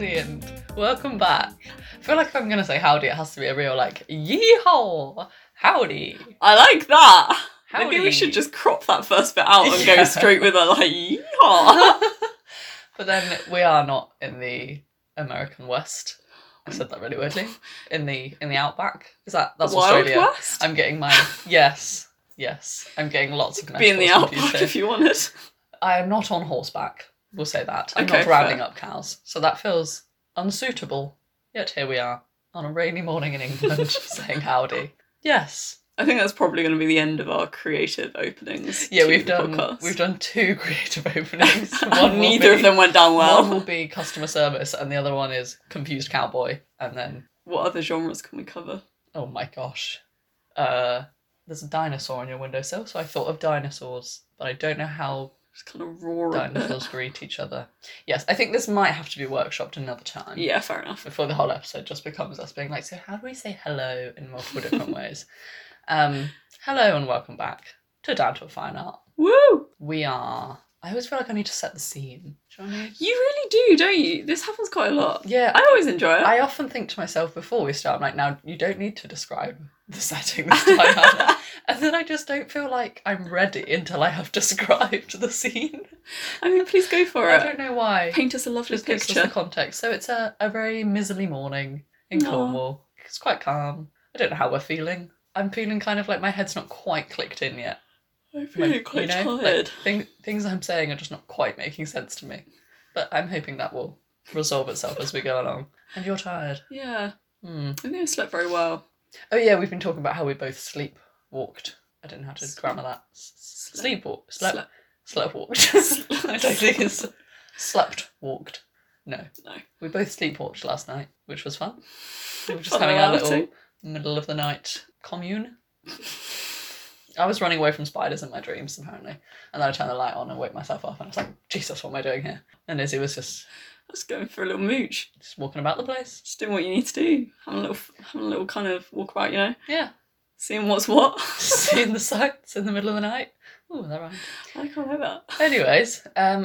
howdy and welcome back. I feel like if I'm going to say howdy, it has to be a real like, yeehaw, howdy. I like that. Howdy. Maybe we should just crop that first bit out and go straight with a like, yeehaw. But then we are not in the American West. I said that really weirdly. In the outback. Is that's Wild Australia? West? I'm getting my yes. I'm getting lots of. Be in the outback if you wanted. I am not on horseback. We'll say that. I'm not rounding up cows, so that feels unsuitable. Yet here we are on a rainy morning in England, saying howdy. Yes. I think that's probably going to be the end of our creative openings. Yeah, we've done two creative openings. Neither of them went down well. One will be customer service, and the other one is confused cowboy. And then what other genres can we cover? Oh my gosh, there's a dinosaur on your windowsill, so I thought of dinosaurs, but I don't know how. Just kind of roar. Dinosaurs greet each other. Yes, I think this might have to be workshopped another time. Yeah, fair enough. Before the whole episode just becomes us being like, so how do we say hello in multiple different ways? Hello and welcome back to Down to a Fine Art. Woo! We are... I always feel like I need to set the scene. Do you know what I mean? You really do, don't you? This happens quite a lot. Yeah. I always enjoy it. I often think to myself before we start, I'm like, now, you don't need to describe the setting this time. And then I just don't feel like I'm ready until I have described the scene. I mean, please go for it. I don't know why. Paint us a lovely just picture. Just gives us the context. So it's a very miserly morning in Cornwall. It's quite calm. I don't know how we're feeling. I'm feeling kind of like my head's not quite clicked in yet. I'm feeling quite tired. Like, things I'm saying are just not quite making sense to me. But I'm hoping that will resolve itself as we go along. And you're tired. Yeah. I think I slept very well. Oh yeah, we've been talking about how we both sleepwalked. I didn't know how to grammar that. Sleptwalked. I don't think it's sleptwalked. No. We both sleepwalked last night, which was fun. We were just having our little middle of the night commune. I was running away from spiders in my dreams, apparently. And then I turned the light on and woke myself up and I was like, Jesus, what am I doing here? And Izzy was just... I was going for a little mooch. Just walking about the place. Just doing what you need to do. Having a little kind of walk about, you know? Yeah. Seeing what's what. Seeing the sights in the middle of the night. Ooh, that rhymed. I can't hear that. Anyways,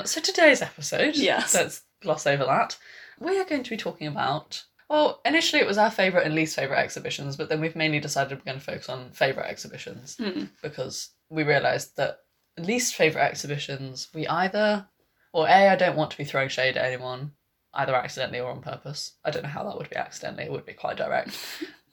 so today's episode. Yes. Let's gloss over that. We are going to be talking about... Well, initially it was our favourite and least favourite exhibitions, but then we've mainly decided we're going to focus on favourite exhibitions because we realised that least favourite exhibitions, we either... Or A, I don't want to be throwing shade at anyone, either accidentally or on purpose. I don't know how that would be accidentally. It would be quite direct.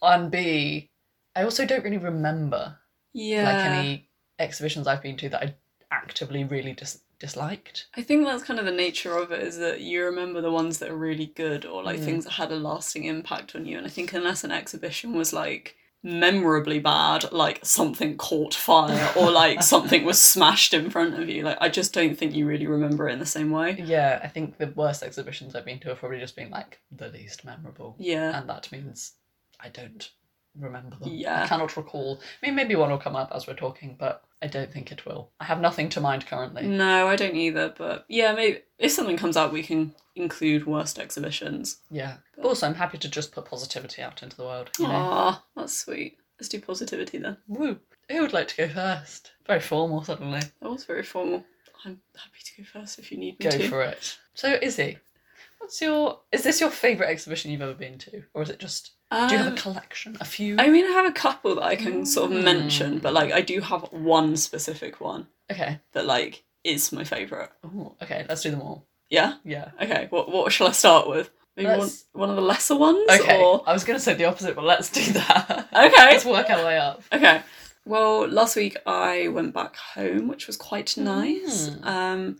And B, I also don't really remember like any exhibitions I've been to that I actively really disliked. I think that's kind of the nature of it, is that you remember the ones that are really good or like things that had a lasting impact on you. And I think unless an exhibition was like... memorably bad, like something caught fire or like something was smashed in front of you, like I just don't think you really remember it in the same way. Yeah, I think the worst exhibitions I've been to have probably just been like the least memorable. Yeah. And that means I don't remember them. Yeah. I cannot recall. I mean, maybe one will come up as we're talking, but I don't think it will. I have nothing to mind currently. No, I don't either, but yeah, maybe if something comes up we can include worst exhibitions. Yeah. But also, I'm happy to just put positivity out into the world. Ah, that's sweet. Let's do positivity then. Woo. Who would like to go first? Very formal suddenly. That was very formal. I'm happy to go first if you need me to. Go for it. So, Izzy, is this your favourite exhibition you've ever been to? Or is it just... do you have a collection? A few? I mean, I have a couple that I can sort of mention, but like I do have one specific one. Okay. That like is my favourite. Oh, okay. Let's do them all. Yeah? Yeah. Okay, what shall I start with? Maybe one of the lesser ones? Okay, or... I was going to say the opposite, but let's do that. Okay. Let's work our way up. Okay. Well, last week I went back home, which was quite nice. And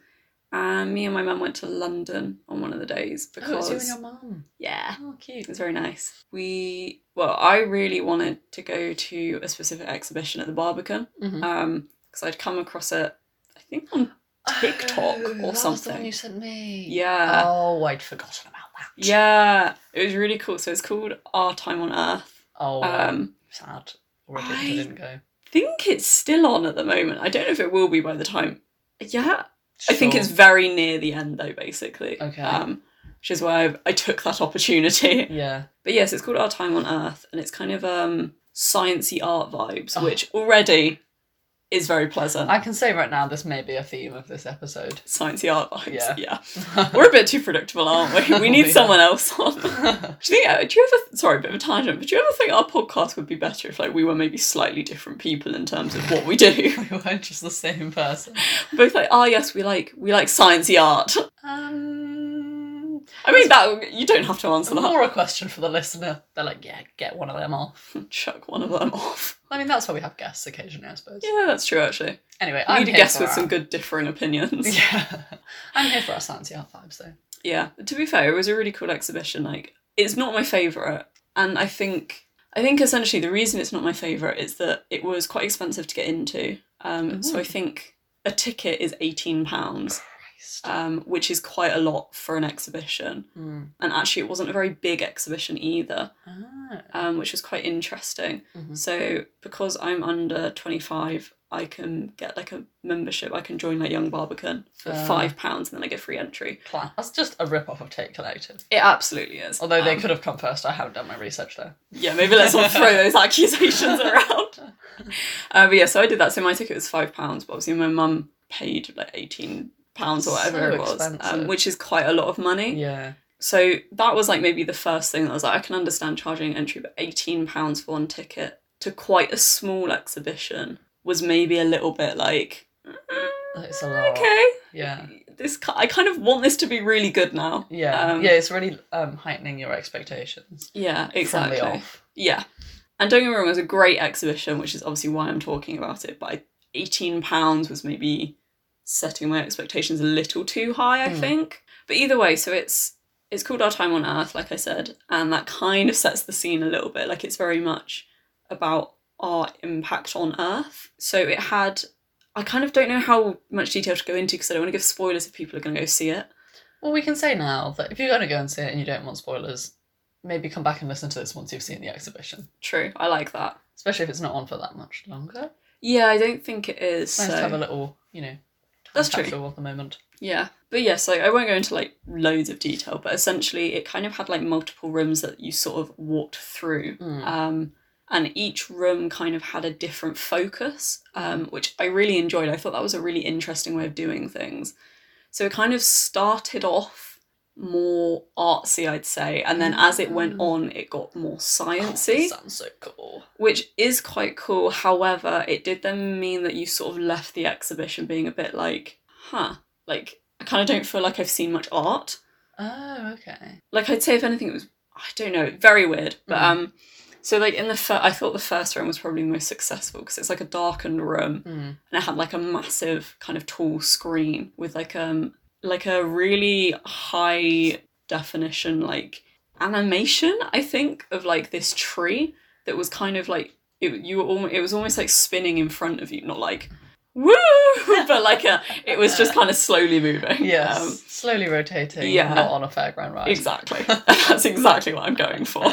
me and my mum went to London on one of the days because... Oh, it was you and your mum? Yeah. Oh, cute. It was very nice. I really wanted to go to a specific exhibition at the Barbican because I'd come across it, I think, on... TikTok or something. That's the one you sent me. Yeah. Oh, I'd forgotten about that. Yeah. It was really cool. So it's called Our Time on Earth. Oh, sad. Already I didn't go. I think it's still on at the moment. I don't know if it will be by the time. Yeah. Sure. I think it's very near the end though, basically. Okay. Which is why I took that opportunity. Yeah. But yes, it's called Our Time on Earth and it's kind of sciencey art vibes, which already is very pleasant. I can say right now this may be a theme of this episode. Sciencey art vibes. Yeah. We're a bit too predictable, aren't we? We need someone else on. Do you ever, sorry, a bit of a tangent, but do you ever think our podcast would be better if like we were maybe slightly different people in terms of what we do? We weren't just the same person. Both like, oh yes, we like sciencey art. I mean, that you don't have to answer that. More a question for the listener. They're like, yeah, get one of them off. Chuck one of them off. I mean, that's why we have guests occasionally, I suppose. Yeah, that's true, actually. Anyway, I need a guest with some good differing opinions. Yeah. I'm here for our sciencey art vibes, though. Yeah. To be fair, it was a really cool exhibition. Like, it's not my favourite. And I think essentially the reason it's not my favourite is that it was quite expensive to get into. So I think a ticket is £18. Which is quite a lot for an exhibition. And actually it wasn't a very big exhibition either, which was quite interesting. So because I'm under 25, I can get like a membership. I can join like Young Barbican for £5 and then I get free entry. That's just a rip-off of Tate Collective. It absolutely is. Although they could have come first. I haven't done my research there. Yeah, maybe let's not throw those accusations around. But yeah, so I did that. So my ticket was £5, but obviously my mum paid like £18 or whatever it was, which is quite a lot of money. Yeah. So that was like maybe the first thing that I was like, I can understand charging entry, but £18 for one ticket to quite a small exhibition was maybe a little bit like, it's a lot. Okay. Yeah. I kind of want this to be really good now. Yeah. Yeah, it's really heightening your expectations. Yeah, exactly. From the off. Yeah. And don't get me wrong, it was a great exhibition, which is obviously why I'm talking about it, but £18 was maybe setting my expectations a little too high, I think. But either way, so it's called Our Time on Earth, like I said, and that kind of sets the scene a little bit. Like, it's very much about our impact on Earth. So it had, I kind of don't know how much detail to go into because I don't want to give spoilers if people are going to go see it. Well, we can say now that if you're going to go and see it and you don't want spoilers, maybe come back and listen to this once you've seen the exhibition. True, I like that. Especially if it's not on for that much longer. Yeah, I don't think it is. Nice to have a little, that's true. At the moment. Yeah. But yeah, so I won't go into like loads of detail, but essentially it kind of had like multiple rooms that you sort of walked through. And each room kind of had a different focus, which I really enjoyed. I thought that was a really interesting way of doing things. So it kind of started off more artsy, I'd say, and then as it went on, it got more sciencey. That sounds so cool. Which is quite cool. However, it did then mean that you sort of left the exhibition being a bit like, like I kind of don't feel like I've seen much art. Oh, okay. Like, I'd say if anything, it was, I don't know, very weird. But so like I thought the first room was probably the most successful because it's like a darkened room and it had like a massive kind of tall screen with like a really high definition, like animation, I think, of like this tree that was kind of like, it was almost like spinning in front of you, not like, woo, but like it was just kind of slowly moving. Yes, slowly rotating, not on a fairground ride. Exactly. That's exactly what I'm going for.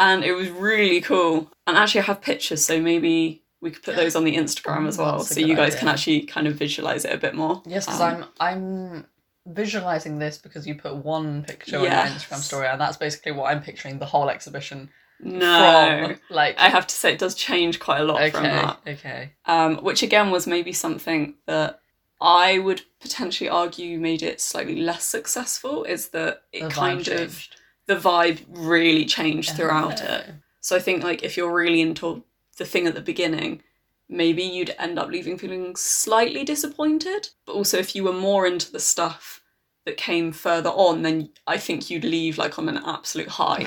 And it was really cool. And actually I have pictures, so maybe we could put those on the Instagram as well, so you guys can actually kind of visualise it a bit more. Yes, because I'm visualising this because you put one picture on your Instagram story, and that's basically what I'm picturing the whole exhibition from. Like, I have to say, it does change quite a lot from that. Okay. Which, again, was maybe something that I would potentially argue made it slightly less successful, is that it kind of... the vibe really changed throughout it. So I think, like, if you're really into the thing at the beginning, maybe you'd end up leaving feeling slightly disappointed. But also if you were more into the stuff that came further on, then I think you'd leave like on an absolute high.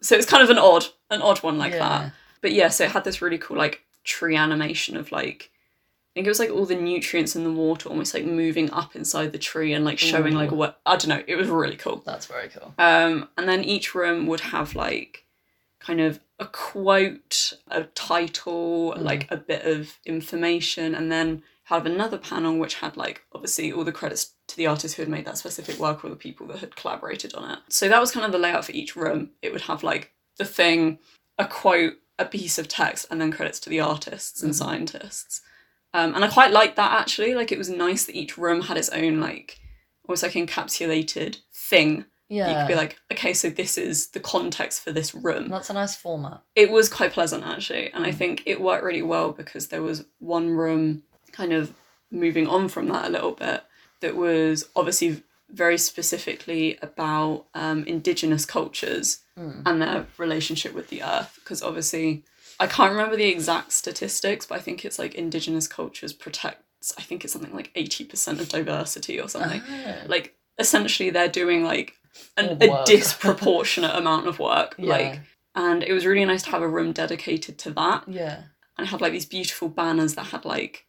So it's kind of an odd one like that. But yeah, so it had this really cool like tree animation of like, I think it was like all the nutrients in the water almost like moving up inside the tree and like showing like what, I don't know, it was really cool. That's very cool. And then each room would have like kind of a quote, a title, like a bit of information, and then have another panel which had like obviously all the credits to the artists who had made that specific work or the people that had collaborated on it. So that was kind of the layout for each room. It would have like the thing, a quote, a piece of text, and then credits to the artists and scientists. And I quite liked that, actually. Like, it was nice that each room had its own like almost like encapsulated thing Yeah. You could be like, okay, so this is the context for this room. That's a nice format. It was quite pleasant, actually. And I think it worked really well because there was one room kind of moving on from that a little bit that was obviously very specifically about indigenous cultures and their relationship with the earth. Because obviously, I can't remember the exact statistics, but I think it's like indigenous cultures protects, I think it's something like 80% of diversity or something. Oh. Like, essentially, they're doing like a disproportionate amount of work. Yeah. Like, and it was really nice to have a room dedicated to that. Yeah. And have like these beautiful banners that had like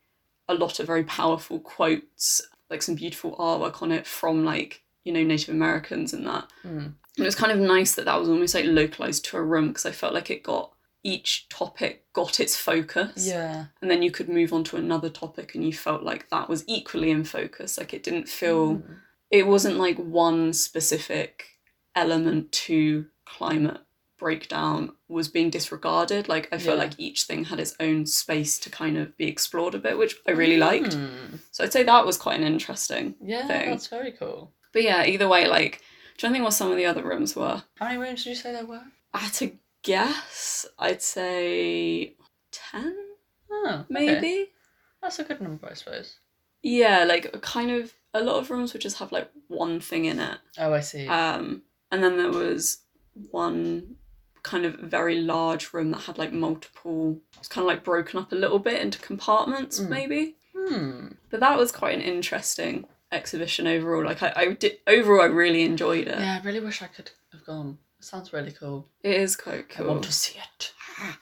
a lot of very powerful quotes, like some beautiful artwork on it from like, you know, Native Americans and that. Mm. And it was kind of nice that that was almost like localized to a room because I felt like it got, each topic got its focus. Yeah. And then you could move on to another topic and you felt like that was equally in focus. Like it didn't feel, it wasn't like one specific element to climate breakdown was being disregarded. Like I felt like each thing had its own space to kind of be explored a bit, which I really liked. So I'd say that was quite an interesting thing. That's very cool. But yeah, either way, like, do you think what some of the other rooms were? How many rooms did you say there were? I had to guess. I'd say 10, maybe. Okay. That's a good number, I suppose. Yeah, like kind of a lot of rooms would just have like one thing in it. Oh, I see. And then there was one kind of very large room that had like multiple, it was kind of like broken up a little bit into compartments, maybe. But that was quite an interesting exhibition overall. Like I really enjoyed it. Yeah, I really wish I could have gone. It sounds really cool. It is quite cool. I want to see it.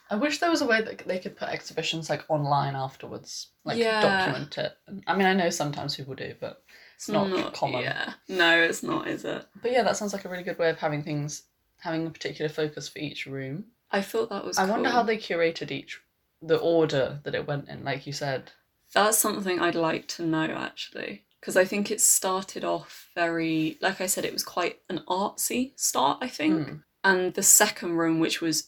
I wish there was a way that they could put exhibitions like online afterwards, like document it. I mean, I know sometimes people do, but it's not common. Yeah, no, it's not, is it? But yeah, that sounds like a really good way of having things, having a particular focus for each room. I thought that was cool. I wonder how they curated the order that it went in, like you said. That's something I'd like to know, actually. Because I think it started off very, like I said, it was quite an artsy start, I think. And the second room, which was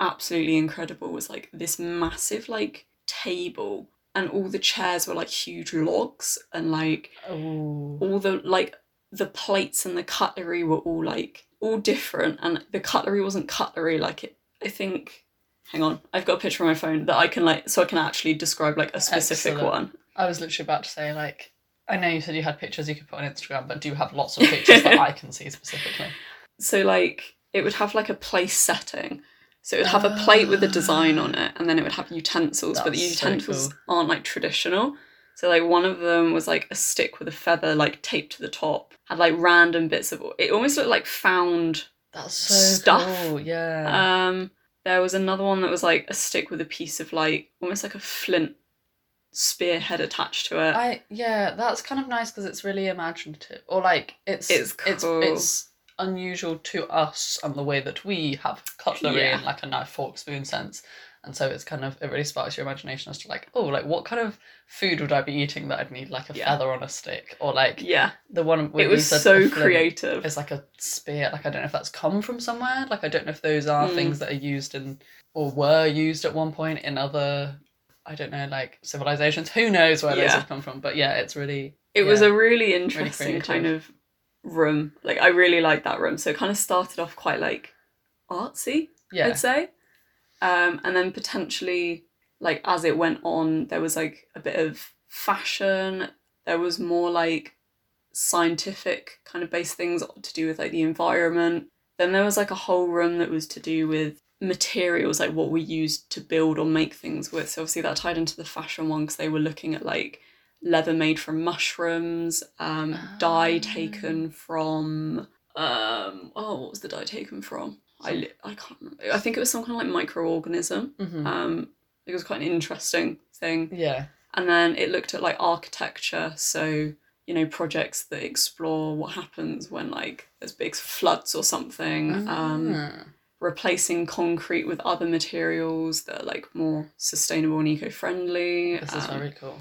absolutely incredible, was like this massive like table and all the chairs were like huge logs and like all the like the plates and the cutlery were all like all different, and the cutlery wasn't cutlery, like it, I think, hang on, I've got a picture on my phone that I can like, so I can actually describe like a specific one. I was literally about to say, like, I know you said you had pictures you could put on Instagram, but do you have lots of pictures that I can see specifically? So, like, it would have, like, a place setting. So it would have a plate with a design on it, and then it would have utensils, but the utensils aren't, like, traditional. So, like, one of them was, like, a stick with a feather, like, taped to the top. Had, like, random bits of... It almost looked like found stuff. Cool, yeah. There was another one that was, like, a stick with a piece of, like, almost like a flint spearhead attached to it. Yeah, that's kind of nice because it's really imaginative, or like it's cool. It's unusual to us and the way that we have cutlery in like a knife, fork, spoon sense, and so it's kind of, it really sparks your imagination as to like, oh, like what kind of food would I be eating that I'd need like a feather on a stick, or like the one where it was so creative. It's like a spear, like I don't know if that's come from somewhere, like I don't know if those are things that are used in or were used at one point in other, I don't know, like civilizations, who knows where those have come from, but yeah, it's really... It was a really interesting kind of room. Like, I really liked that room. So it kind of started off quite, like, artsy, I'd say. And then potentially, like, as it went on, there was, like, a bit of fashion. There was more, like, scientific kind of based things to do with, like, the environment. Then there was, like, a whole room that was to do with materials, like what we use to build or make things with. So obviously that tied into the fashion one because they were looking at like leather made from mushrooms, dye taken from what was the dye taken from? I can't remember. I think it was some kind of like microorganism. It was quite an interesting thing. Yeah. And then it looked at like architecture, so you know, projects that explore what happens when like there's big floods or something. Replacing concrete with other materials that are like more sustainable and eco-friendly. This is very cool.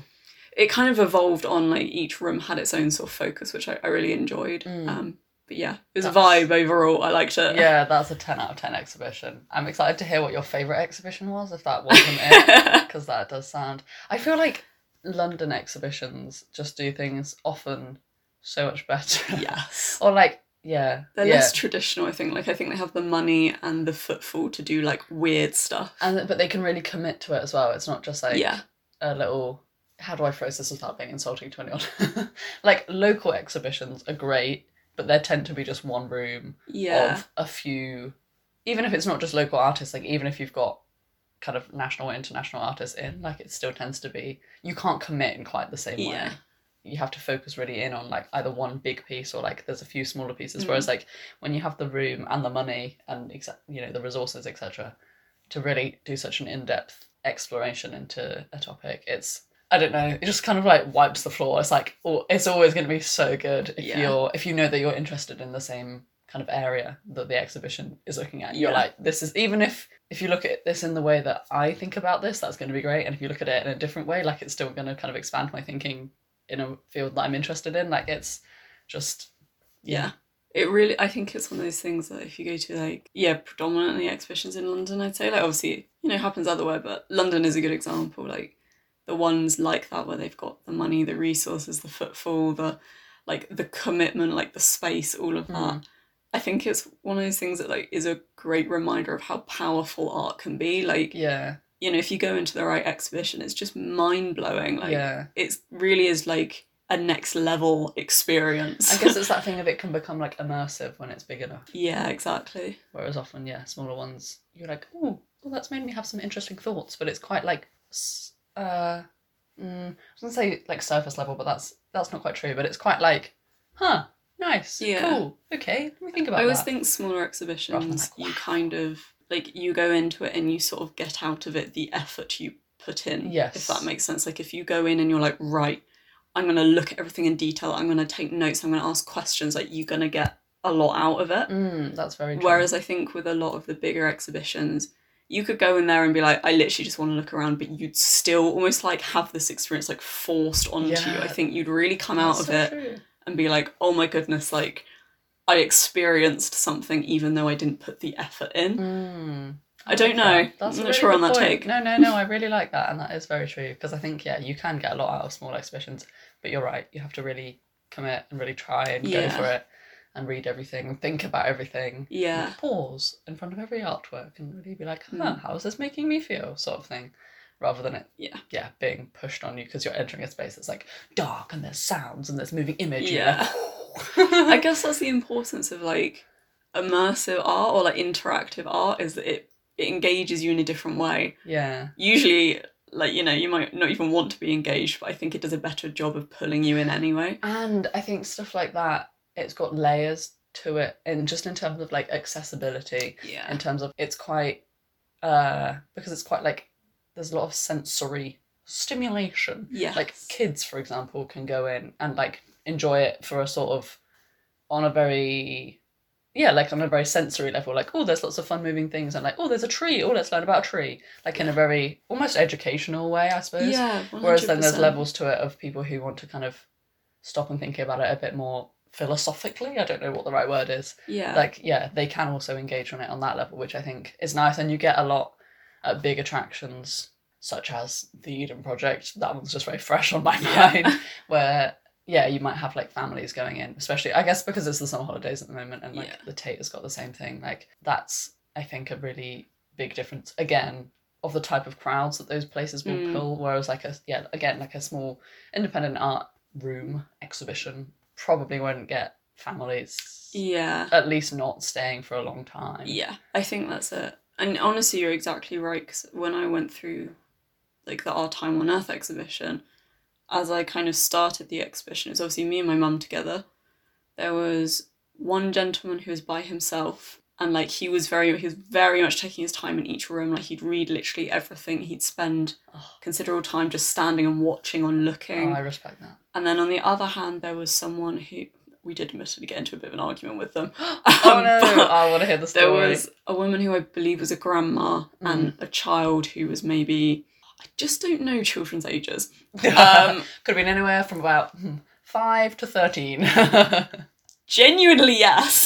It kind of evolved on, like each room had its own sort of focus, which I really enjoyed. But yeah, it was a vibe overall. I liked it. Yeah, that's a 10 out of 10 exhibition. I'm excited to hear what your favourite exhibition was, if that wasn't it, because that does sound... I feel like London exhibitions just do things often so much better. Yes. Or like, Yeah. They're less traditional, I think. Like, I think they have the money and the footfall to do, like, weird stuff. But they can really commit to it as well. It's not just, like, a little, how do I phrase this without being insulting to anyone? Like, local exhibitions are great, but they tend to be just one room of a few, even if it's not just local artists, like, even if you've got kind of national and international artists in, like, it still tends to be, you can't commit in quite the same way. Yeah. You have to focus really in on, like, either one big piece or, like, there's a few smaller pieces. Mm. Whereas, like, when you have the room and the money and, you know, the resources, etc., to really do such an in-depth exploration into a topic, it's, I don't know, it just kind of, like, wipes the floor. It's like, oh, it's always going to be so good if you know that you're interested in the same kind of area that the exhibition is looking at. You're like, this is, even if you look at this in the way that I think about this, that's going to be great. And if you look at it in a different way, like, it's still going to kind of expand my thinking in a field that I'm interested in. Like, it's just it really, I think it's one of those things that if you go to, like, predominantly exhibitions in London, I'd say, like, obviously, you know, it happens elsewhere, but London is a good example, like the ones like that where they've got the money, the resources, the footfall, the, like, the commitment, like the space, all of that. I think it's one of those things that, like, is a great reminder of how powerful art can be. Like, you know, if you go into the right exhibition, it's just mind-blowing. Like, it really is, like, a next-level experience. I guess it's that thing of it can become, like, immersive when it's big enough. Yeah, exactly. Whereas often, smaller ones, you're like, oh, well, that's made me have some interesting thoughts, but it's quite, like, I was going to say, like, surface level, but that's not quite true, but it's quite, like, huh, nice, cool, okay, let me think about that. I always think smaller exhibitions, like, you kind of... like, you go into it and you sort of get out of it the effort you put in, if that makes sense. Like, if you go in and you're like, right, I'm going to look at everything in detail, I'm going to take notes, I'm going to ask questions, like, you're going to get a lot out of it. That's very true. Whereas I think with a lot of the bigger exhibitions, you could go in there and be like, I literally just want to look around, but you'd still almost, like, have this experience, like, forced onto you. I think you'd really come out of it and be like, oh my goodness, like, I experienced something even though I didn't put the effort in. I don't know. That's I'm not really sure on that point. Take. No, I really like that, and that is very true, because I think, you can get a lot out of small exhibitions, but you're right, you have to really commit and really try and go for it and read everything and think about everything. And pause in front of every artwork and really be like, how is this making me feel, sort of thing. Rather than it being pushed on you, because you're entering a space that's, like, dark and there's sounds and there's moving images. I guess that's the importance of, like, immersive art or, like, interactive art, is that it engages you in a different way. Usually, like, you know, you might not even want to be engaged, but I think it does a better job of pulling you in anyway. And I think stuff like that, it's got layers to it, and just in terms of, like, accessibility, in terms of it's quite, because it's quite, like, there's a lot of sensory stimulation. Like, kids, for example, can go in and, like, enjoy it for a sort of, on a very, like, on a very sensory level. Like, oh, there's lots of fun moving things. And, like, oh, there's a tree. Oh, let's learn about a tree. Like, in a very almost educational way, I suppose. 100%. Whereas then there's levels to it of people who want to kind of stop and think about it a bit more philosophically. I don't know what the right word is. Like, they can also engage on it on that level, which I think is nice. And you get a lot at big attractions, such as the Eden Project. That one's just very fresh on my mind, where... you might have, like, families going in, especially, I guess, because it's the summer holidays at the moment, and, like, the Tate has got the same thing. Like, that's, I think, a really big difference, again, of the type of crowds that those places will pull, whereas, like, a small independent art room exhibition probably won't get families. At least not staying for a long time. I think that's it. And honestly, you're exactly right, because when I went through, like, the Our Time on Earth exhibition... as I kind of started the exhibition, it was obviously me and my mum together. There was one gentleman who was by himself, and, like, he was very much taking his time in each room. Like, he'd read literally everything. He'd spend considerable time just standing and watching and looking. Oh, I respect that. And then on the other hand, there was someone who we did admittedly get into a bit of an argument with them. I want to hear the story. There was a woman who I believe was a grandma and a child who was maybe... I just don't know children's ages. Could have been anywhere from about 5 to 13. Genuinely, yes.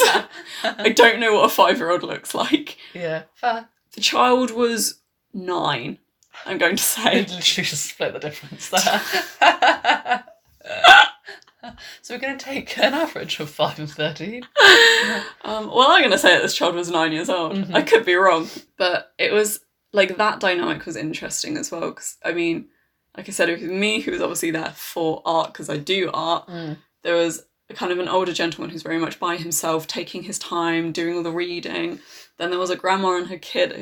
I don't know what a 5-year-old looks like. Yeah, fair. The child was 9, I'm going to say. They literally just split the difference there. So we're going to take an average of 5 and 13. Well, I'm going to say that this child was 9 years old. Mm-hmm. I could be wrong. But it was, like, that dynamic was interesting as well. Because, I mean, like I said, it was me who was obviously there for art, because I do art. Mm. There was kind of an older gentleman who's very much by himself, taking his time, doing all the reading. Then there was a grandma and her kid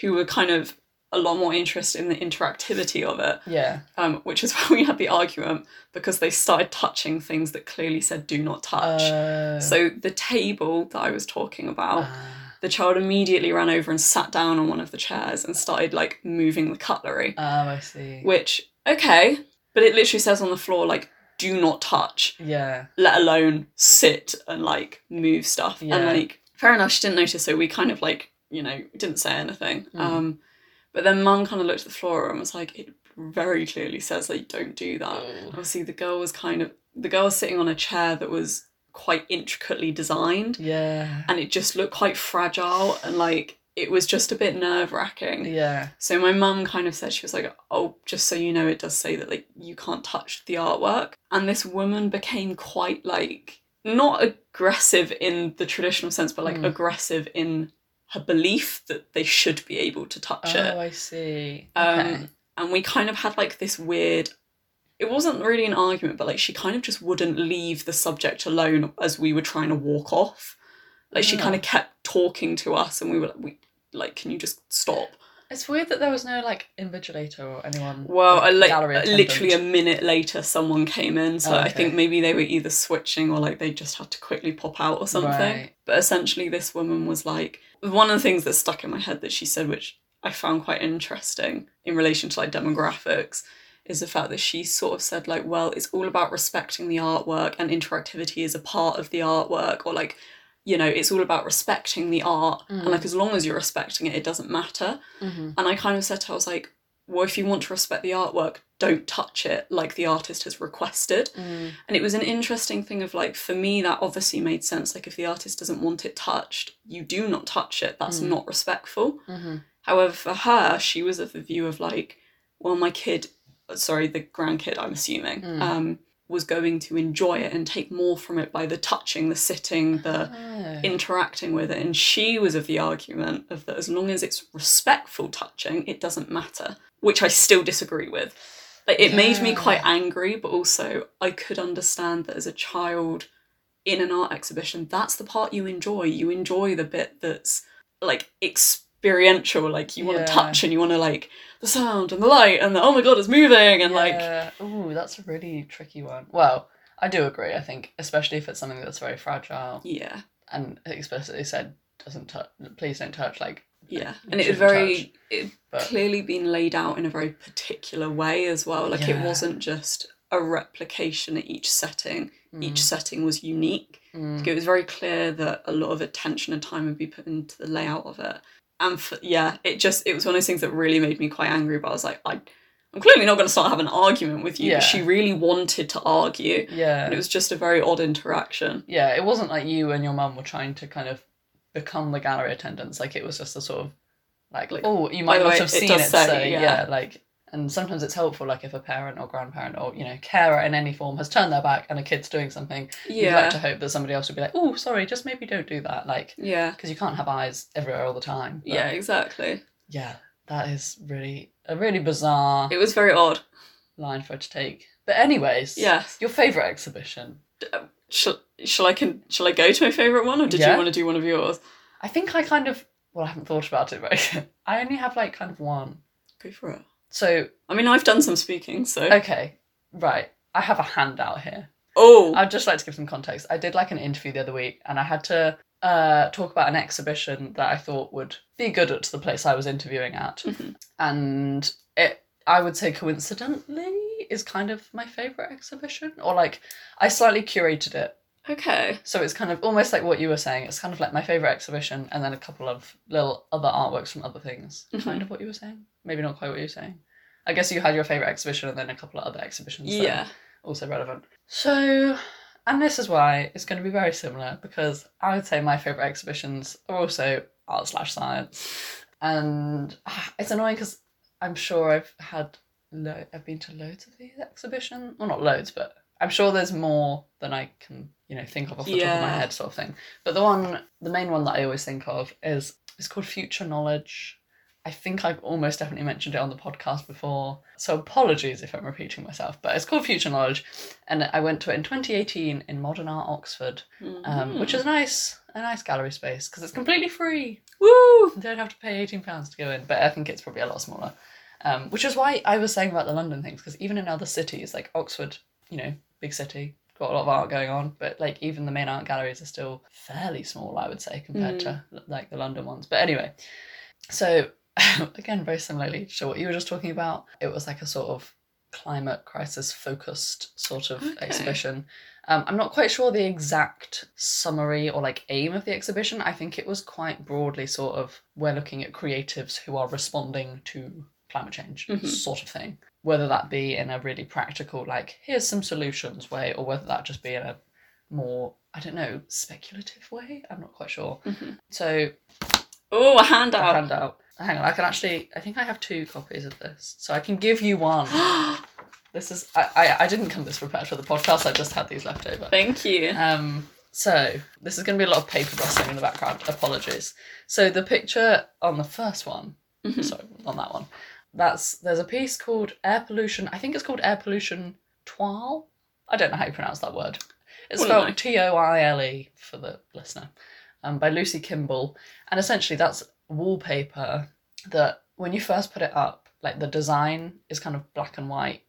who were kind of a lot more interested in the interactivity of it. Yeah. Which is when we had the argument, because they started touching things that clearly said do not touch. So the table that I was talking about, the child immediately ran over and sat down on one of the chairs and started moving the cutlery. Oh, I see. Which, okay, but it literally says on the floor do not touch. Yeah. Let alone sit and move stuff. Yeah. And fair enough, she didn't notice, so we kind of didn't say anything. Mm. But then Mum kind of looked at the floor and was like, it very clearly says don't do that. Mm. Obviously the girl was sitting on a chair that was quite intricately designed. Yeah. And it just looked quite fragile and it was just a bit nerve-wracking. Yeah. So my mum kind of said, she was like, oh, just so you know, it does say that, you can't touch the artwork. And this woman became quite, not aggressive in the traditional sense, but, aggressive in her belief that they should be able to touch it. Oh, I see. Okay. And we kind of had, this weird... It wasn't really an argument, but, she kind of just wouldn't leave the subject alone as we were trying to walk off. She kind of kept talking to us, and we were can you just stop? It's weird that there was no, invigilator or anyone. Well, gallery attendant. Literally a minute later, someone came in, so I think maybe they were either switching or, they just had to quickly pop out or something. Right. But essentially this woman was, one of the things that stuck in my head that she said, which I found quite interesting in relation to, demographics, is the fact that she sort of said, it's all about respecting the artwork and interactivity is a part of the artwork, or, it's all about respecting the art. Mm. And as long as you're respecting it, it doesn't matter. Mm-hmm. And I kind of said to her, I was like, well, if you want to respect the artwork, don't touch it like the artist has requested. Mm. And it was an interesting thing of for me, that obviously made sense. If the artist doesn't want it touched, you do not touch it. That's not respectful. Mm-hmm. However, for her, she was of the view of well, my kid, sorry, the grandkid, I'm assuming, was going to enjoy it and take more from it by the touching, the sitting, the interacting with it. And she was of the argument of that as long as it's respectful touching, it doesn't matter, which I still disagree with. It made me quite angry, but also I could understand that as a child in an art exhibition, that's the part you enjoy. You enjoy the bit that's experiential, you want to touch and you want to the sound and the light and the oh my god it's moving and ooh, that's a really tricky one. Well, I do agree, I think, especially if it's something that's very fragile. Yeah. And explicitly said doesn't touch, please don't touch, yeah. And it was very clearly been laid out in a very particular way as well. It wasn't just a replication at each setting. Mm. Each setting was unique. Mm. It was very clear that a lot of attention and time would be put into the layout of it. And it was one of those things that really made me quite angry, but I was like, I'm clearly not going to start having an argument with you. Yeah. But she really wanted to argue. Yeah. And it was just a very odd interaction. Yeah, it wasn't like you and your mum were trying to kind of become the gallery attendants. It was just a sort of, oh, you might not have seen it, so, yeah. And sometimes it's helpful, if a parent or grandparent or, carer in any form has turned their back and a kid's doing something, you'd like to hope that somebody else would be like, oh, sorry, just maybe don't do that. Because you can't have eyes everywhere all the time. But, yeah, exactly. Yeah, that is really a really bizarre... It was very odd. ...line for her to take. But anyways, yes. Your favourite exhibition. Shall I go to my favourite one, or did you want to do one of yours? I think I kind of... Well, I haven't thought about it, but I only have, kind of one. Go for it. So, I mean, I've done some speaking, so... Okay, right. I have a handout here. Oh! I'd just like to give some context. I did, an interview the other week, and I had to talk about an exhibition that I thought would be good at the place I was interviewing at. Mm-hmm. And it, I would say, coincidentally, is kind of my favourite exhibition. Or, I slightly curated it. Okay. So it's kind of almost like what you were saying. It's kind of my favourite exhibition and then a couple of little other artworks from other things. Mm-hmm. Kind of what you were saying. Maybe not quite what you were saying. I guess you had your favourite exhibition and then a couple of other exhibitions. Yeah. Also relevant. So, and this is why it's going to be very similar, because I would say my favourite exhibitions are also art/science. And it's annoying because I'm sure I've been to loads of these exhibitions. Well, not loads, but... I'm sure there's more than I can, you know, think of off the top of my head, sort of thing. But the main one that I always think of is, it's called Future Knowledge. I think I've almost definitely mentioned it on the podcast before, so apologies if I'm repeating myself, but it's called Future Knowledge, and I went to it in 2018 in Modern Art Oxford, which is a nice gallery space, because it's completely free. Woo! You don't have to pay £18 to go in, but I think it's probably a lot smaller, which is why I was saying about the London things, because even in other cities, like Oxford, you know, big city, got a lot of art going on, but like even the main art galleries are still fairly small, I would say, compared to like the London ones. But anyway, so... again, very similarly to what you were just talking about, it was like a sort of climate crisis focused sort of exhibition. I'm not quite sure the exact summary or like aim of the exhibition. I think it was quite broadly sort of, we're looking at creatives who are responding to climate change, sort of thing, whether that be in a really practical, like, here's some solutions way, or whether that just be in a more, I don't know, speculative way. I'm not quite sure. So, oh, a handout. Hang on, I think I have two copies of this, so I can give you one. This is, I didn't come this prepared for the podcast, I just had these left over. Thank you. So, this is going to be a lot of paper rustling in the background, apologies. So the picture on the first one, sorry, on that one, there's a piece called Air Pollution, I think it's called Air Pollution Toile? I don't know how you pronounce that word. It's spelled Toile for the listener, by Lucy Kimball, and essentially that's wallpaper that when you first put it up, like the design is kind of black and white,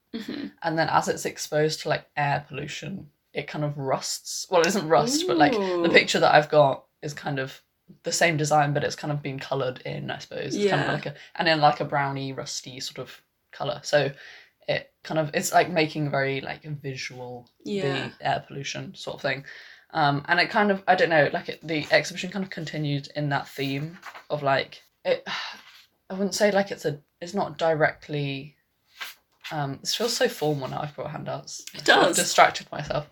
and then as it's exposed to like air pollution, it kind of rusts. Well, it isn't rust, but like the picture that I've got is kind of the same design, but it's kind of been coloured in, I suppose. It's kind of like and in like a browny, rusty sort of colour. So it kind of, it's like making very like visual the air pollution sort of thing. And it kind of, I don't know, like the exhibition kind of continued in that theme of like, it, I wouldn't say like it's not directly, this feels so formal now I've brought handouts. It does. I've distracted myself.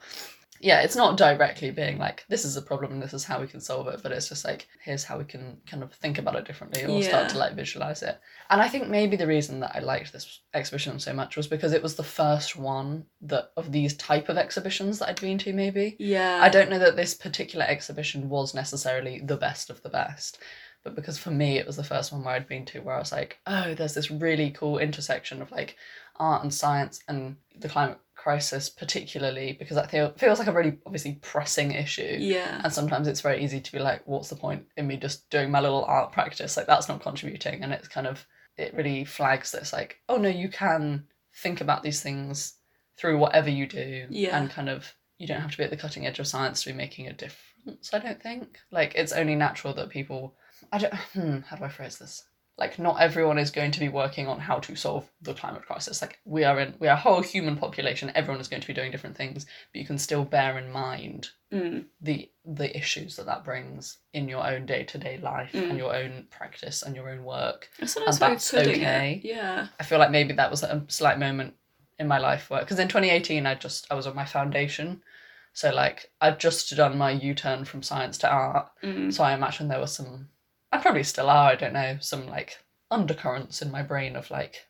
Yeah, it's not directly being like, this is a problem and this is how we can solve it, but it's just like, here's how we can kind of think about it differently or start to like visualise it. And I think maybe the reason that I liked this exhibition so much was because it was the first one that of these type of exhibitions that I'd been to, maybe. Yeah. I don't know that this particular exhibition was necessarily the best of the best, but because for me it was the first one where I'd been to where I was like, oh, there's this really cool intersection of like art and science and the climate crisis, particularly because that feels like a really obviously pressing issue, and sometimes it's very easy to be like, what's the point in me just doing my little art practice, like that's not contributing, and it's kind of, it really flags this like, oh no, you can think about these things through whatever you do, and kind of, you don't have to be at the cutting edge of science to be making a difference. I don't think, like, it's only natural that people, I don't, how do I phrase this? Like, not everyone is going to be working on how to solve the climate crisis. Like, we are a whole human population. Everyone is going to be doing different things, but you can still bear in mind the issues that brings in your own day-to-day life and your own practice and your own work. And that's okay. Yeah. I feel like maybe that was a slight moment in my life where, because in 2018, I was on my foundation. So, like, I'd just done my U-turn from science to art. So I imagine there was some... I probably still are, I don't know, some like undercurrents in my brain of like,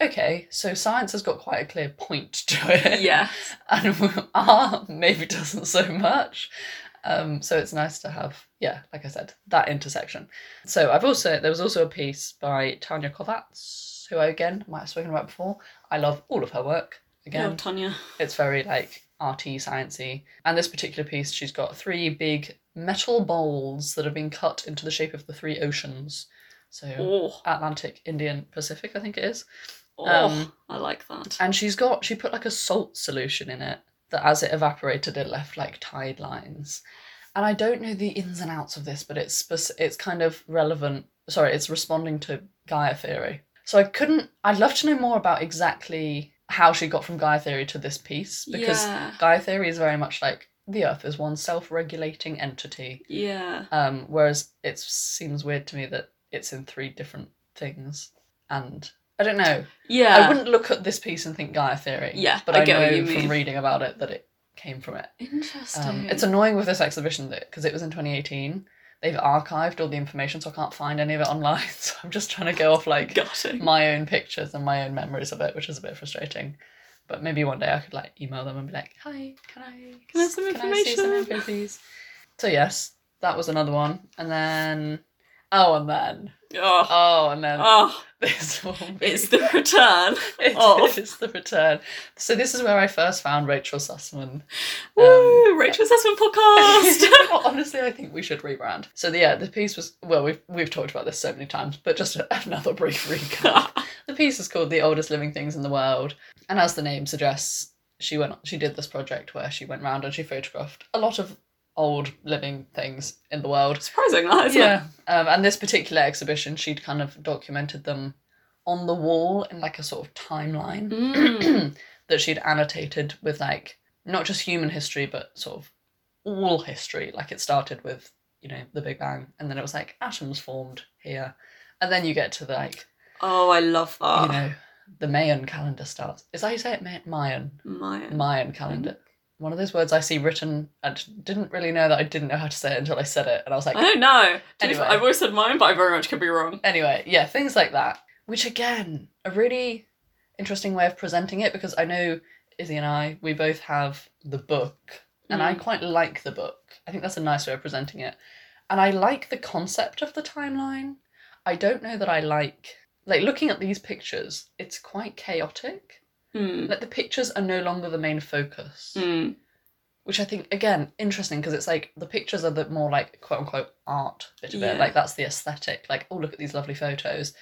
okay, so science has got quite a clear point to it. Yeah. And art maybe doesn't so much. So it's nice to have, like I said, that intersection. So there was also a piece by Tanya Kovats, who I again might have spoken about before. I love all of her work. Again, love Tanya. It's very like arty, sciencey. And this particular piece, she's got three big metal bowls that have been cut into the shape of the three oceans, so Atlantic, Indian, Pacific, I think it is. I like that. And she put like a salt solution in it that as it evaporated it left like tide lines, and I don't know the ins and outs of this, but it's kind of relevant, it's responding to Gaia theory, so I'd love to know more about exactly how she got from Gaia theory to this piece, because Gaia theory is very much like the Earth is one self-regulating entity. Yeah. Whereas it seems weird to me that it's in three different things. And I don't know. Yeah. I wouldn't look at this piece and think Gaia theory. Yeah. But I know from reading about it that it came from it. Interesting. It's annoying with this exhibition because it was in 2018. They've archived all the information, so I can't find any of it online. So I'm just trying to go off like my own pictures and my own memories of it, which is a bit frustrating. But maybe one day I could like email them and be like, hi, can I have some information? See some info, please? So yes, that was another one. And then this one. It's the return. It's the return. So this is where I first found Rachel Sussman. Woo! Rachel Sussman podcast! Honestly, I think we should rebrand. So the piece was, well, we've talked about this so many times, but just another brief recap. The piece is called The Oldest Living Things in the World. And as the name suggests, she did this project where she went round and she photographed a lot of old living things in the world. Surprising, that, isn't it? Yeah. And this particular exhibition, she'd kind of documented them on the wall in like a sort of timeline that she'd annotated with like not just human history, but sort of all history. Like it started with, the Big Bang, and then it was like atoms formed here. And then you get to the like... Oh, I love that. The Mayan calendar starts. Is that how you say it? Mayan calendar. One of those words I see written and didn't really know that I didn't know how to say it until I said it. And I was like... I don't know. Anyway. I've always said mine, but I very much could be wrong. Anyway, yeah, things like that. Which, again, a really interesting way of presenting it, because I know Izzy and I, we both have the book. And I quite like the book. I think that's a nice way of presenting it. And I like the concept of the timeline. I don't know that I like... Like, looking at these pictures, it's quite chaotic. Like, the pictures are no longer the main focus. Which I think, again, interesting, because it's like, the pictures are the more, like, quote-unquote art bit of it. Like, that's the aesthetic. Like, oh, look at these lovely photos.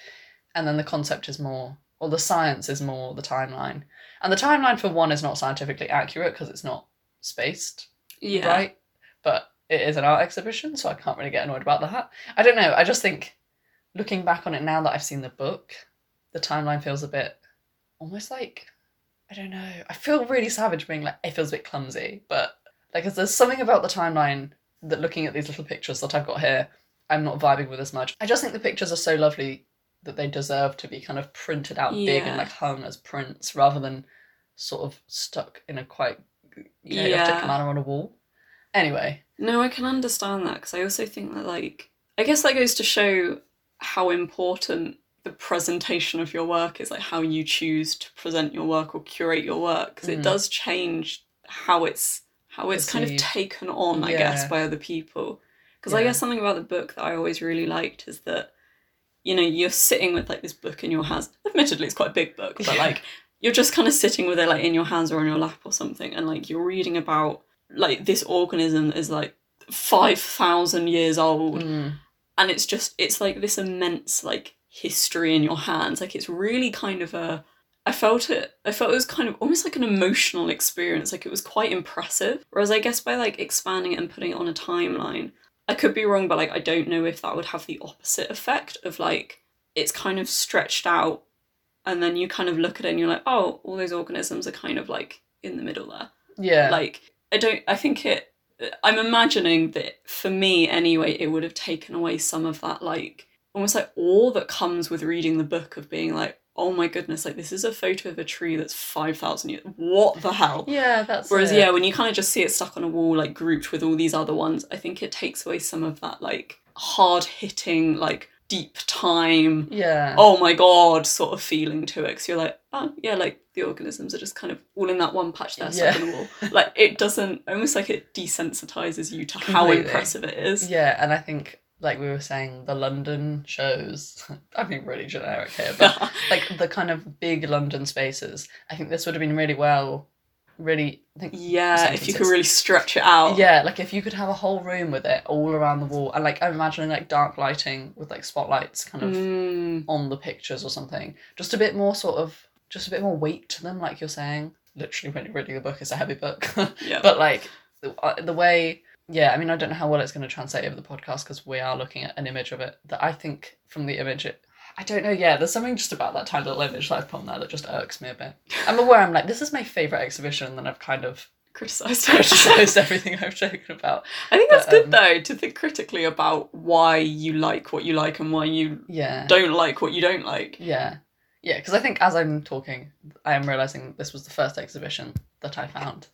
And then the concept is more, or the science is more the timeline. And the timeline, for one, is not scientifically accurate, because it's not spaced. Yeah. Right? But it is an art exhibition, so I can't really get annoyed about that. I don't know, I just think... Looking back on it now that I've seen the book, the timeline feels a bit almost like, I don't know. I feel really savage being like, it feels a bit clumsy. But like, there's something about the timeline that looking at these little pictures that I've got here, I'm not vibing with as much. I just think the pictures are so lovely that they deserve to be kind of printed out big and like hung as prints rather than sort of stuck in a quite, erotic manner on a wall. Anyway. No, I can understand that, because I also think that like, I guess that goes to show how important the presentation of your work is, like how you choose to present your work or curate your work, because it does change how it's kind of taken on, I guess, by other people. Because I guess something about the book that I always really liked is that, you're sitting with like this book in your hands. Admittedly, it's quite a big book, but like you're just kind of sitting with it like in your hands or on your lap or something, and like you're reading about like this organism that is like 5,000 years old. And it's like this immense like history in your hands. Like it's really kind of I felt it was kind of almost like an emotional experience. Like it was quite impressive. Whereas I guess by like expanding it and putting it on a timeline, I could be wrong, but like I don't know if that would have the opposite effect of like, it's kind of stretched out and then you kind of look at it and you're like, oh, all those organisms are kind of like in the middle there. Yeah. Like I'm imagining that, for me anyway, it would have taken away some of that, like, almost like awe that comes with reading the book of being like, oh my goodness, like, this is a photo of a tree that's 5,000 years. What the hell? Yeah, that's Whereas, it. Yeah, when you kind of just see it stuck on a wall, like, grouped with all these other ones, I think it takes away some of that, like, hard-hitting, like, deep time, oh my god, sort of feeling to it, because you're like, oh yeah, like the organisms are just kind of all in that one patch there stuck on the wall. Like it doesn't, almost like it desensitizes you to how impressive it is. Yeah, and I think like we were saying, the London shows, I'm being really generic here, but like the kind of big London spaces, I think this would have been if you could really stretch it out, like if you could have a whole room with it all around the wall, and like I'm imagining like dark lighting with like spotlights kind of on the pictures or something, just a bit more weight to them, like you're saying. Literally, when you're reading the book, it's a heavy book. But like the way, I mean, I don't know how well it's going to translate over the podcast, because we are looking at an image of it that I think from the image I don't know, there's something just about that tiny little image that I've put on there that just irks me a bit. I'm aware, I'm like, this is my favourite exhibition, and then I've kind of criticised everything I've spoken about. I think that's good, though, to think critically about why you like what you like and why you don't like what you don't like. Yeah, yeah, because I think as I'm talking, I am realising this was the first exhibition that I found,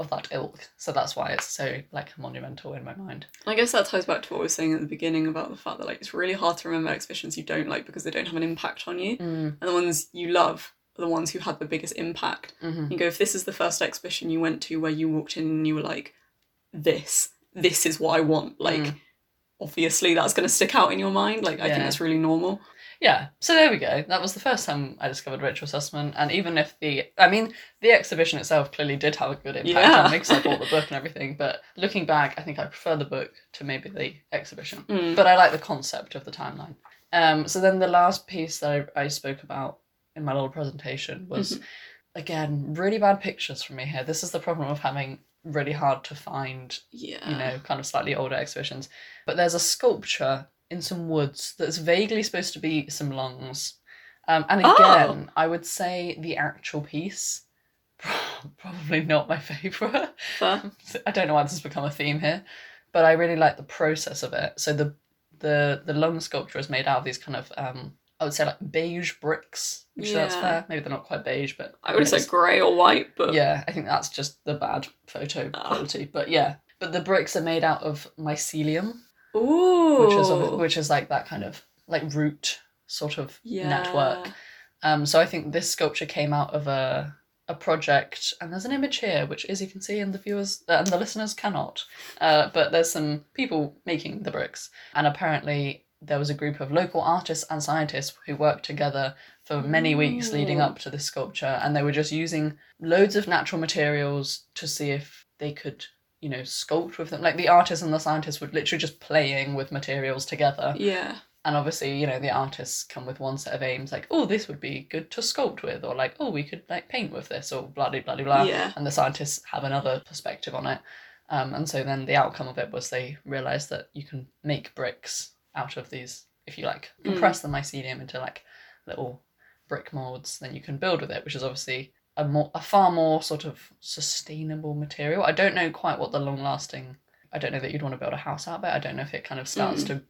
of that ilk. So that's why it's so, like, monumental in my mind. I guess that ties back to what we were saying at the beginning about the fact that, like, it's really hard to remember exhibitions you don't like because they don't have an impact on you. And the ones you love are the ones who had the biggest impact. Mm-hmm. You go, if this is the first exhibition you went to where you walked in and you were like, this is what I want, like, obviously that's going to stick out in your mind. Like, I think that's really normal. Yeah, so there we go. That was the first time I discovered Rachel Sussman, and even if the exhibition itself clearly did have a good impact on me because I bought the book and everything, but looking back, I think I prefer the book to maybe the exhibition. Mm. But I like the concept of the timeline. So then the last piece that I spoke about in my little presentation was, again, really bad pictures from me here. This is the problem of having really hard to find, you know, kind of slightly older exhibitions. But there's a sculpture in some woods that's vaguely supposed to be some lungs. And again, I would say the actual piece, probably not my favourite. I don't know why this has become a theme here, but I really like the process of it. So the lung sculpture is made out of these kind of, I would say like beige bricks, which that's fair. Maybe they're not quite beige, but... I would say grey or white, but... Yeah, I think that's just the bad photo quality. But yeah, but the bricks are made out of mycelium. Ooh. Which is like that kind of like root sort of network. So I think this sculpture came out of a project, and there's an image here, which as you can see, and the viewers and the listeners cannot. But there's some people making the bricks, and apparently there was a group of local artists and scientists who worked together for many weeks leading up to this sculpture, and they were just using loads of natural materials to see if they could, you know, sculpt with them. Like, the artists and the scientists were literally just playing with materials together. Yeah. And obviously, you know, the artists come with one set of aims, like, oh, this would be good to sculpt with, or like, oh, we could, like, paint with this, or blah, blah, blah, blah. Yeah. And the scientists have another perspective on it. And so then the outcome of it was they realised that you can make bricks out of these, if you, like, compress the mycelium into, like, little brick moulds, then you can build with it, which is obviously... A far more sort of sustainable material. I don't know quite what the long-lasting... I don't know that you'd want to build a house out of it. I don't know if it kind of starts to...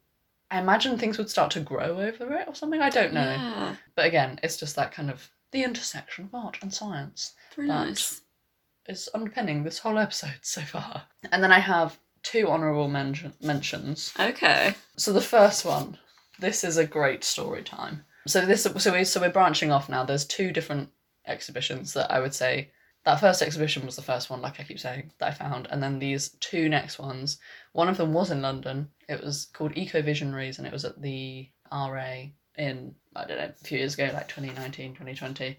I imagine things would start to grow over it or something. I don't know. Yeah. But again, it's just that kind of... the intersection of art and science. Nice. Is underpinning this whole episode so far. And then I have two honourable mentions. Okay. So the first one. This is a great story time. So we're branching off now. There's two different... exhibitions that I would say, that first exhibition was the first one, like I keep saying, that I found, and then these two next ones, one of them was in London. It was called Eco Visionaries, and it was at the RA in, I don't know, a few years ago, like 2019, 2020.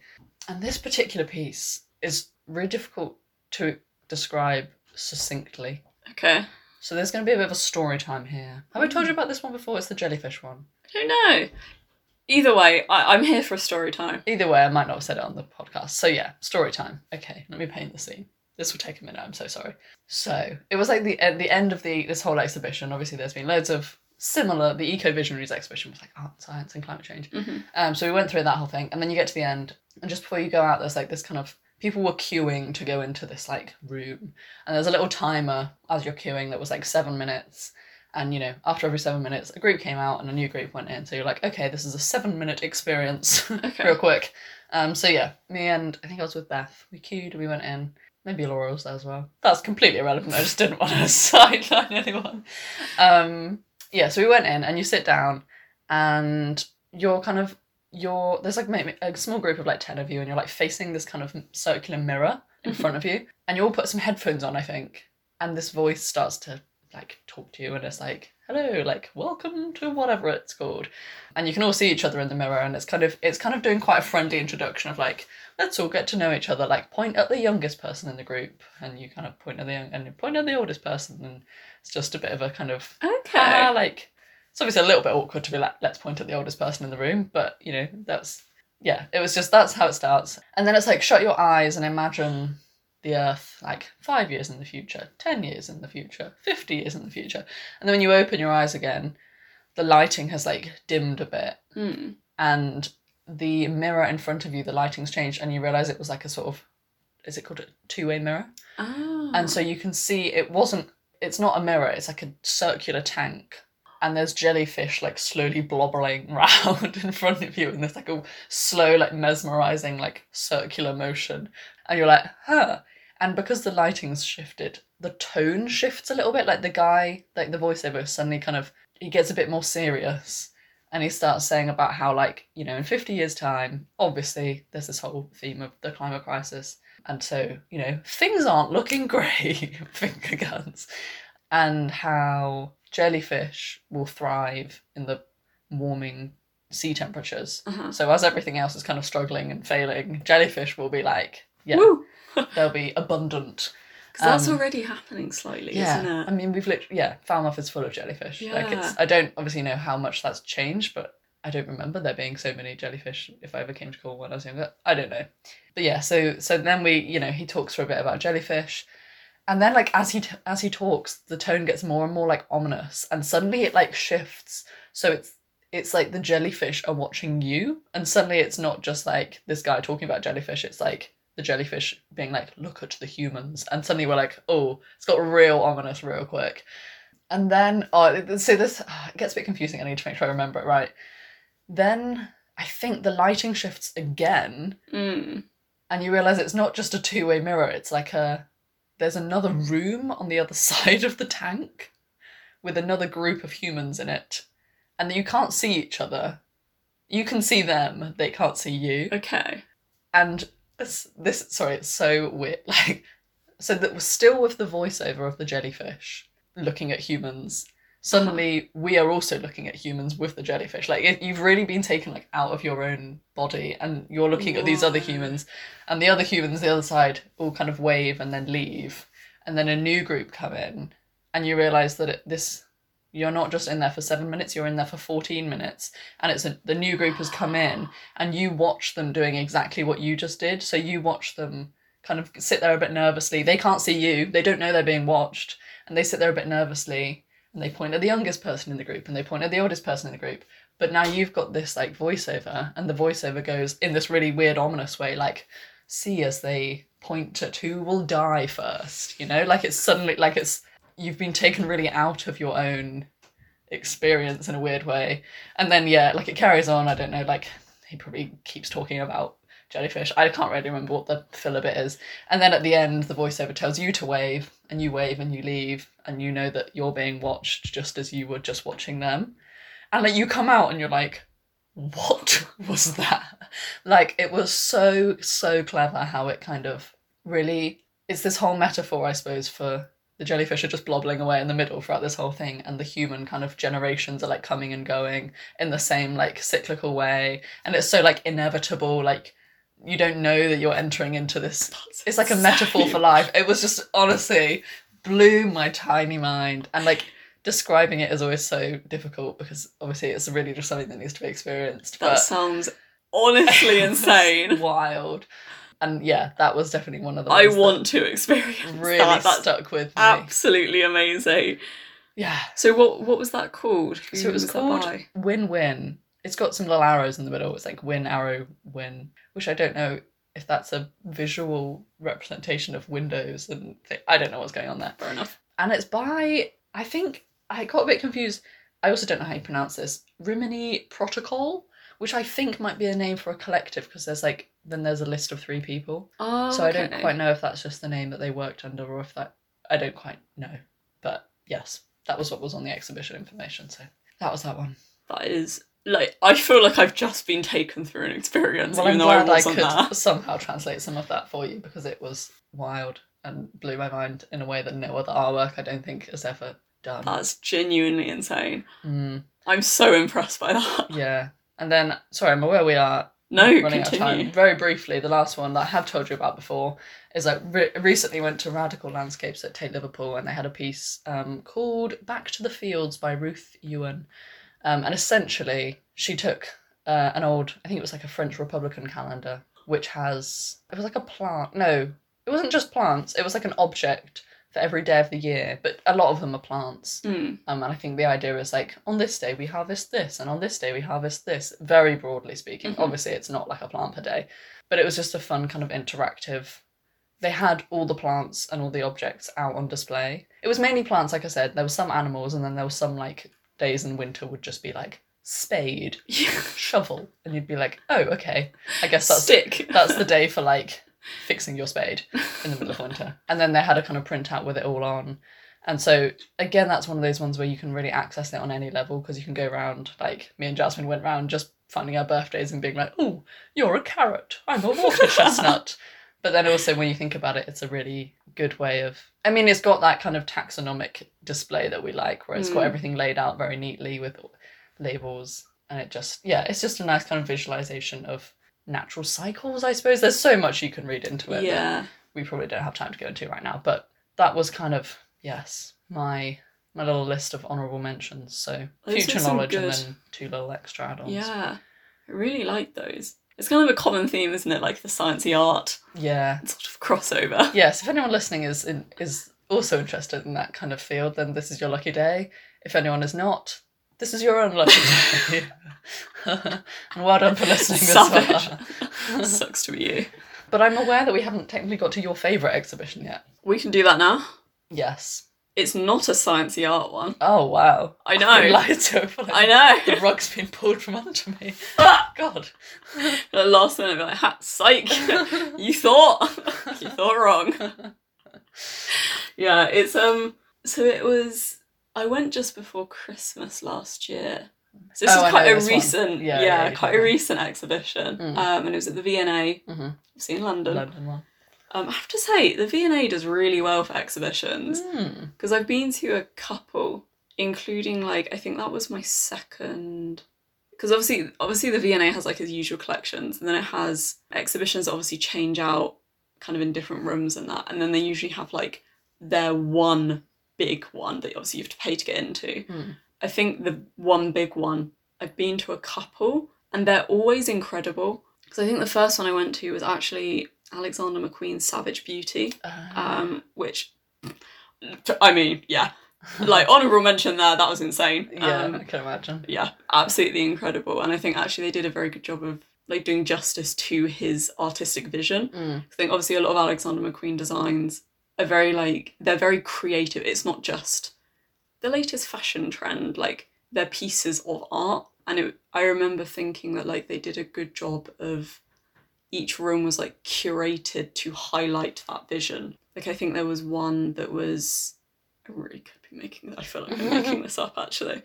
And this particular piece is really difficult to describe succinctly. Okay. So there's going to be a bit of a story time here. Have I told you about this one before? It's the jellyfish one. I don't know. Either way, I'm here for a story time. Either way, I might not have said it on the podcast. So yeah, story time. Okay, let me paint the scene. This will take a minute, I'm so sorry. So, it was like the end of this whole exhibition. Obviously, there's been loads of similar... The Eco Visionaries exhibition was like art, science and climate change. Mm-hmm. So we went through that whole thing. And then you get to the end. And just before you go out, there's like this kind of... people were queuing to go into this like room. And there's a little timer as you're queuing that was like 7 minutes... And, you know, after every 7 minutes, a group came out and a new group went in. So you're like, okay, this is a 7-minute experience. Okay. Real quick. So, yeah, me and I think I was with Beth. We queued and we went in. Maybe Laura was there as well. That's completely irrelevant. I just didn't want to sideline anyone. Yeah, so we went in and you sit down and you're kind of, there's like a small group of like 10 of you and you're like facing this kind of circular mirror in front of you. And you all put some headphones on, I think. And this voice starts to... like talk to you and it's like, hello, like welcome to whatever it's called, and you can all see each other in the mirror, and it's kind of doing quite a friendly introduction of like, let's all get to know each other, like point at the youngest person in the group and you kind of point at the oldest person, and it's just a bit of a kind of like, it's obviously a little bit awkward to be like, let's point at the oldest person in the room, but you know, that's how it starts. And then it's like, shut your eyes and imagine the Earth, like 5 years in the future, 10 years in the future, 50 years in the future. And then when you open your eyes again, the lighting has like dimmed a bit. Mm. And the mirror in front of you, the lighting's changed, and you realise it was like a sort of, is it called a two-way mirror? Oh. And so you can see it's not a mirror, it's like a circular tank. And there's jellyfish like slowly blobbling round in front of you, and there's like a slow, like mesmerising, like circular motion. And you're like, huh. And because the lighting's shifted, the tone shifts a little bit. Like the voiceover suddenly kind of, he gets a bit more serious. And he starts saying about how, like, you know, in 50 years' time, obviously, there's this whole theme of the climate crisis. And so, you know, things aren't looking great, finger guns. And how jellyfish will thrive in the warming sea temperatures. Uh-huh. So as everything else is kind of struggling and failing, jellyfish will be like, yeah, they'll be abundant. Because that's already happening slightly, isn't it? I mean, we've literally, Falmouth is full of jellyfish. Yeah. Like, I don't obviously know how much that's changed, but I don't remember there being so many jellyfish if I ever came to Cornwall when I was younger. I don't know. But yeah, so then we, you know, he talks for a bit about jellyfish. And then, like, as he talks, the tone gets more and more, like, ominous. And suddenly it, like, shifts. So it's like the jellyfish are watching you. And suddenly it's not just, like, this guy talking about jellyfish. It's, like, the jellyfish being like, look at the humans, and suddenly we're like, oh, it's got real ominous real quick. And then it gets a bit confusing. I need to make sure I remember it right. Then I think the lighting shifts again, and you realise it's not just a two-way mirror, it's like there's another room on the other side of the tank with another group of humans in it, and you can't see each other. You can see them, they can't see you. Okay. And it's so weird. Like, so that we're still with the voiceover of the jellyfish looking at humans. Suddenly, we are also looking at humans with the jellyfish. Like, you've really been taken, like, out of your own body, and you're looking at these other humans, and the other humans, the other side, all kind of wave and then leave, and then a new group come in, and you realise that you're not just in there for 7 minutes, you're in there for 14 minutes. And it's the new group has come in, and you watch them doing exactly what you just did. So you watch them kind of sit there a bit nervously. They can't see you. They don't know they're being watched. And they sit there a bit nervously, and they point at the youngest person in the group, and they point at the oldest person in the group. But now you've got this, like, voiceover, and the voiceover goes in this really weird, ominous way, like, see as they point at who will die first, you know? Like, it's suddenly, like, it's... You've been taken really out of your own experience in a weird way. And then, yeah, like, it carries on. I don't know, like, he probably keeps talking about jellyfish. I can't really remember what the filler bit is. And then at the end, the voiceover tells you to wave and you leave. And you know that you're being watched just as you were just watching them. And, like, you come out and you're like, what was that? Like, it was so, so clever how it kind of really... It's this whole metaphor, I suppose, for... The jellyfish are just blobbling away in the middle throughout this whole thing, and the human kind of generations are, like, coming and going in the same, like, cyclical way. And it's so, like, inevitable, like, you don't know that you're entering into this. That's it's like insane. A metaphor for life. It was just, honestly, blew my tiny mind. And, like, describing it is always so difficult because obviously it's really just something that needs to be experienced. That sounds honestly insane. Wild. And yeah, that was definitely one of the ones I want to experience. Really that stuck with me. Absolutely amazing. Yeah. So what was that called? So it was called Win Win. It's got some little arrows in the middle. It's like win, arrow, win, which I don't know if that's a visual representation of windows and I don't know what's going on there. Fair enough. And it's by, I think I got a bit confused. I also don't know how you pronounce this. Rimini Protocol, which I think might be a name for a collective because there's like, then there's a list of 3 people. Oh, so okay. I don't quite know if that's just the name that they worked under or if that... I don't quite know. But yes, that was what was on the exhibition information. So that was that one. That is... like I feel like I've just been taken through an experience, well, even I'm glad though I wasn't there. I could somehow translate some of that for you because it was wild and blew my mind in a way that no other artwork I don't think has ever done. That's genuinely insane. I'm so impressed by that. Yeah. And then... Sorry, I'm aware we are... No, continue. Very briefly, the last one that I have told you about before is I recently went to Radical Landscapes at Tate Liverpool, and they had a piece called Back to the Fields by Ruth Ewan. And essentially, she took an old, I think it was like a French Republican calendar, which has, it was like a plant. No, it wasn't just plants. It was like an object for every day of the year, but a lot of them are plants. And I think the idea is like, on this day we harvest this, and on this day we harvest this, very broadly speaking. Obviously it's not like a plant per day, but it was just a fun kind of interactive. They had all the plants and all the objects out on display. It was mainly plants, like I said. There were some animals, and then there were some like days in winter would just be like spade, shovel, and you'd be like, oh, okay, I guess that's Stick. That's the day for like fixing your spade in the middle of winter. And then they had a kind of printout with it all on. And so, again, that's one of those ones where you can really access it on any level, because you can go around, like, me and Jasmine went around just finding our birthdays and being like, oh, you're a carrot, I'm a water chestnut. But then also, when you think about it, it's a really good way of... I mean, it's got that kind of taxonomic display that we like, where it's got everything laid out very neatly with labels. And it just, yeah, it's just a nice kind of visualisation of natural cycles, I suppose. There's so much you can read into it that we probably don't have time to go into right now. But that was kind of... Yes, my little list of honourable mentions. So Future Knowledge and then two little extra add-ons. Yeah, I really like those. It's kind of a common theme, isn't it? Like the sciencey art. Yeah. Sort of crossover. Yes, if anyone listening is also interested in that kind of field, then this is your lucky day. If anyone is not, this is your own lucky day. And well done for listening as well. Sucks to be you. But I'm aware that we haven't technically got to your favourite exhibition yet. We can do that now. Yes. It's not a sciencey art one. Oh, wow. I know. I know. The rug's been pulled from under me. God. The last minute, I'd be like, psych. You thought wrong. Yeah, it's, so it was, I went just before Christmas last year. So this is quite a recent exhibition. And it was at the V&A, obviously in London. London one. I have to say, the V&A does really well for exhibitions, because I've been to a couple, including, like, I think that was my second, because obviously the V&A has, like, its usual collections, and then it has exhibitions that obviously change out kind of in different rooms and that, and then they usually have, like, their one big one that obviously you have to pay to get into. I think the one big one, I've been to a couple, and they're always incredible, because I think the first one I went to was actually... Alexander McQueen's Savage Beauty, which, I mean, yeah, like, honourable mention there, that was insane. Yeah, I can imagine. Yeah, absolutely incredible. And I think actually they did a very good job of, like, doing justice to his artistic vision. I think obviously a lot of Alexander McQueen designs are very, like, they're very creative. It's not just the latest fashion trend, like, they're pieces of art. And I remember thinking that, like, they did a good job of... Each room was, like, curated to highlight that vision. Like, I think there was one that was... I really could be making that. I feel like I'm making this up, actually.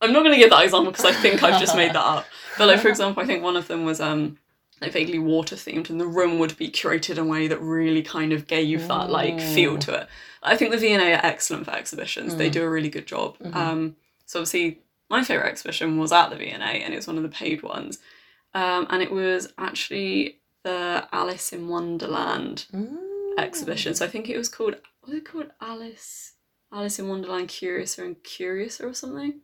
I'm not going to give that example because I think I've just made that up. But, like, for example, I think one of them was, like, vaguely water-themed, and the room would be curated in a way that really kind of gave that, like, feel to it. I think the V&A are excellent for exhibitions. They do a really good job. So, obviously, my favourite exhibition was at the V&A, and it was one of the paid ones. And it was actually the Alice in Wonderland exhibition. So I think it was called Alice in Wonderland, Curiouser and Curiouser or something?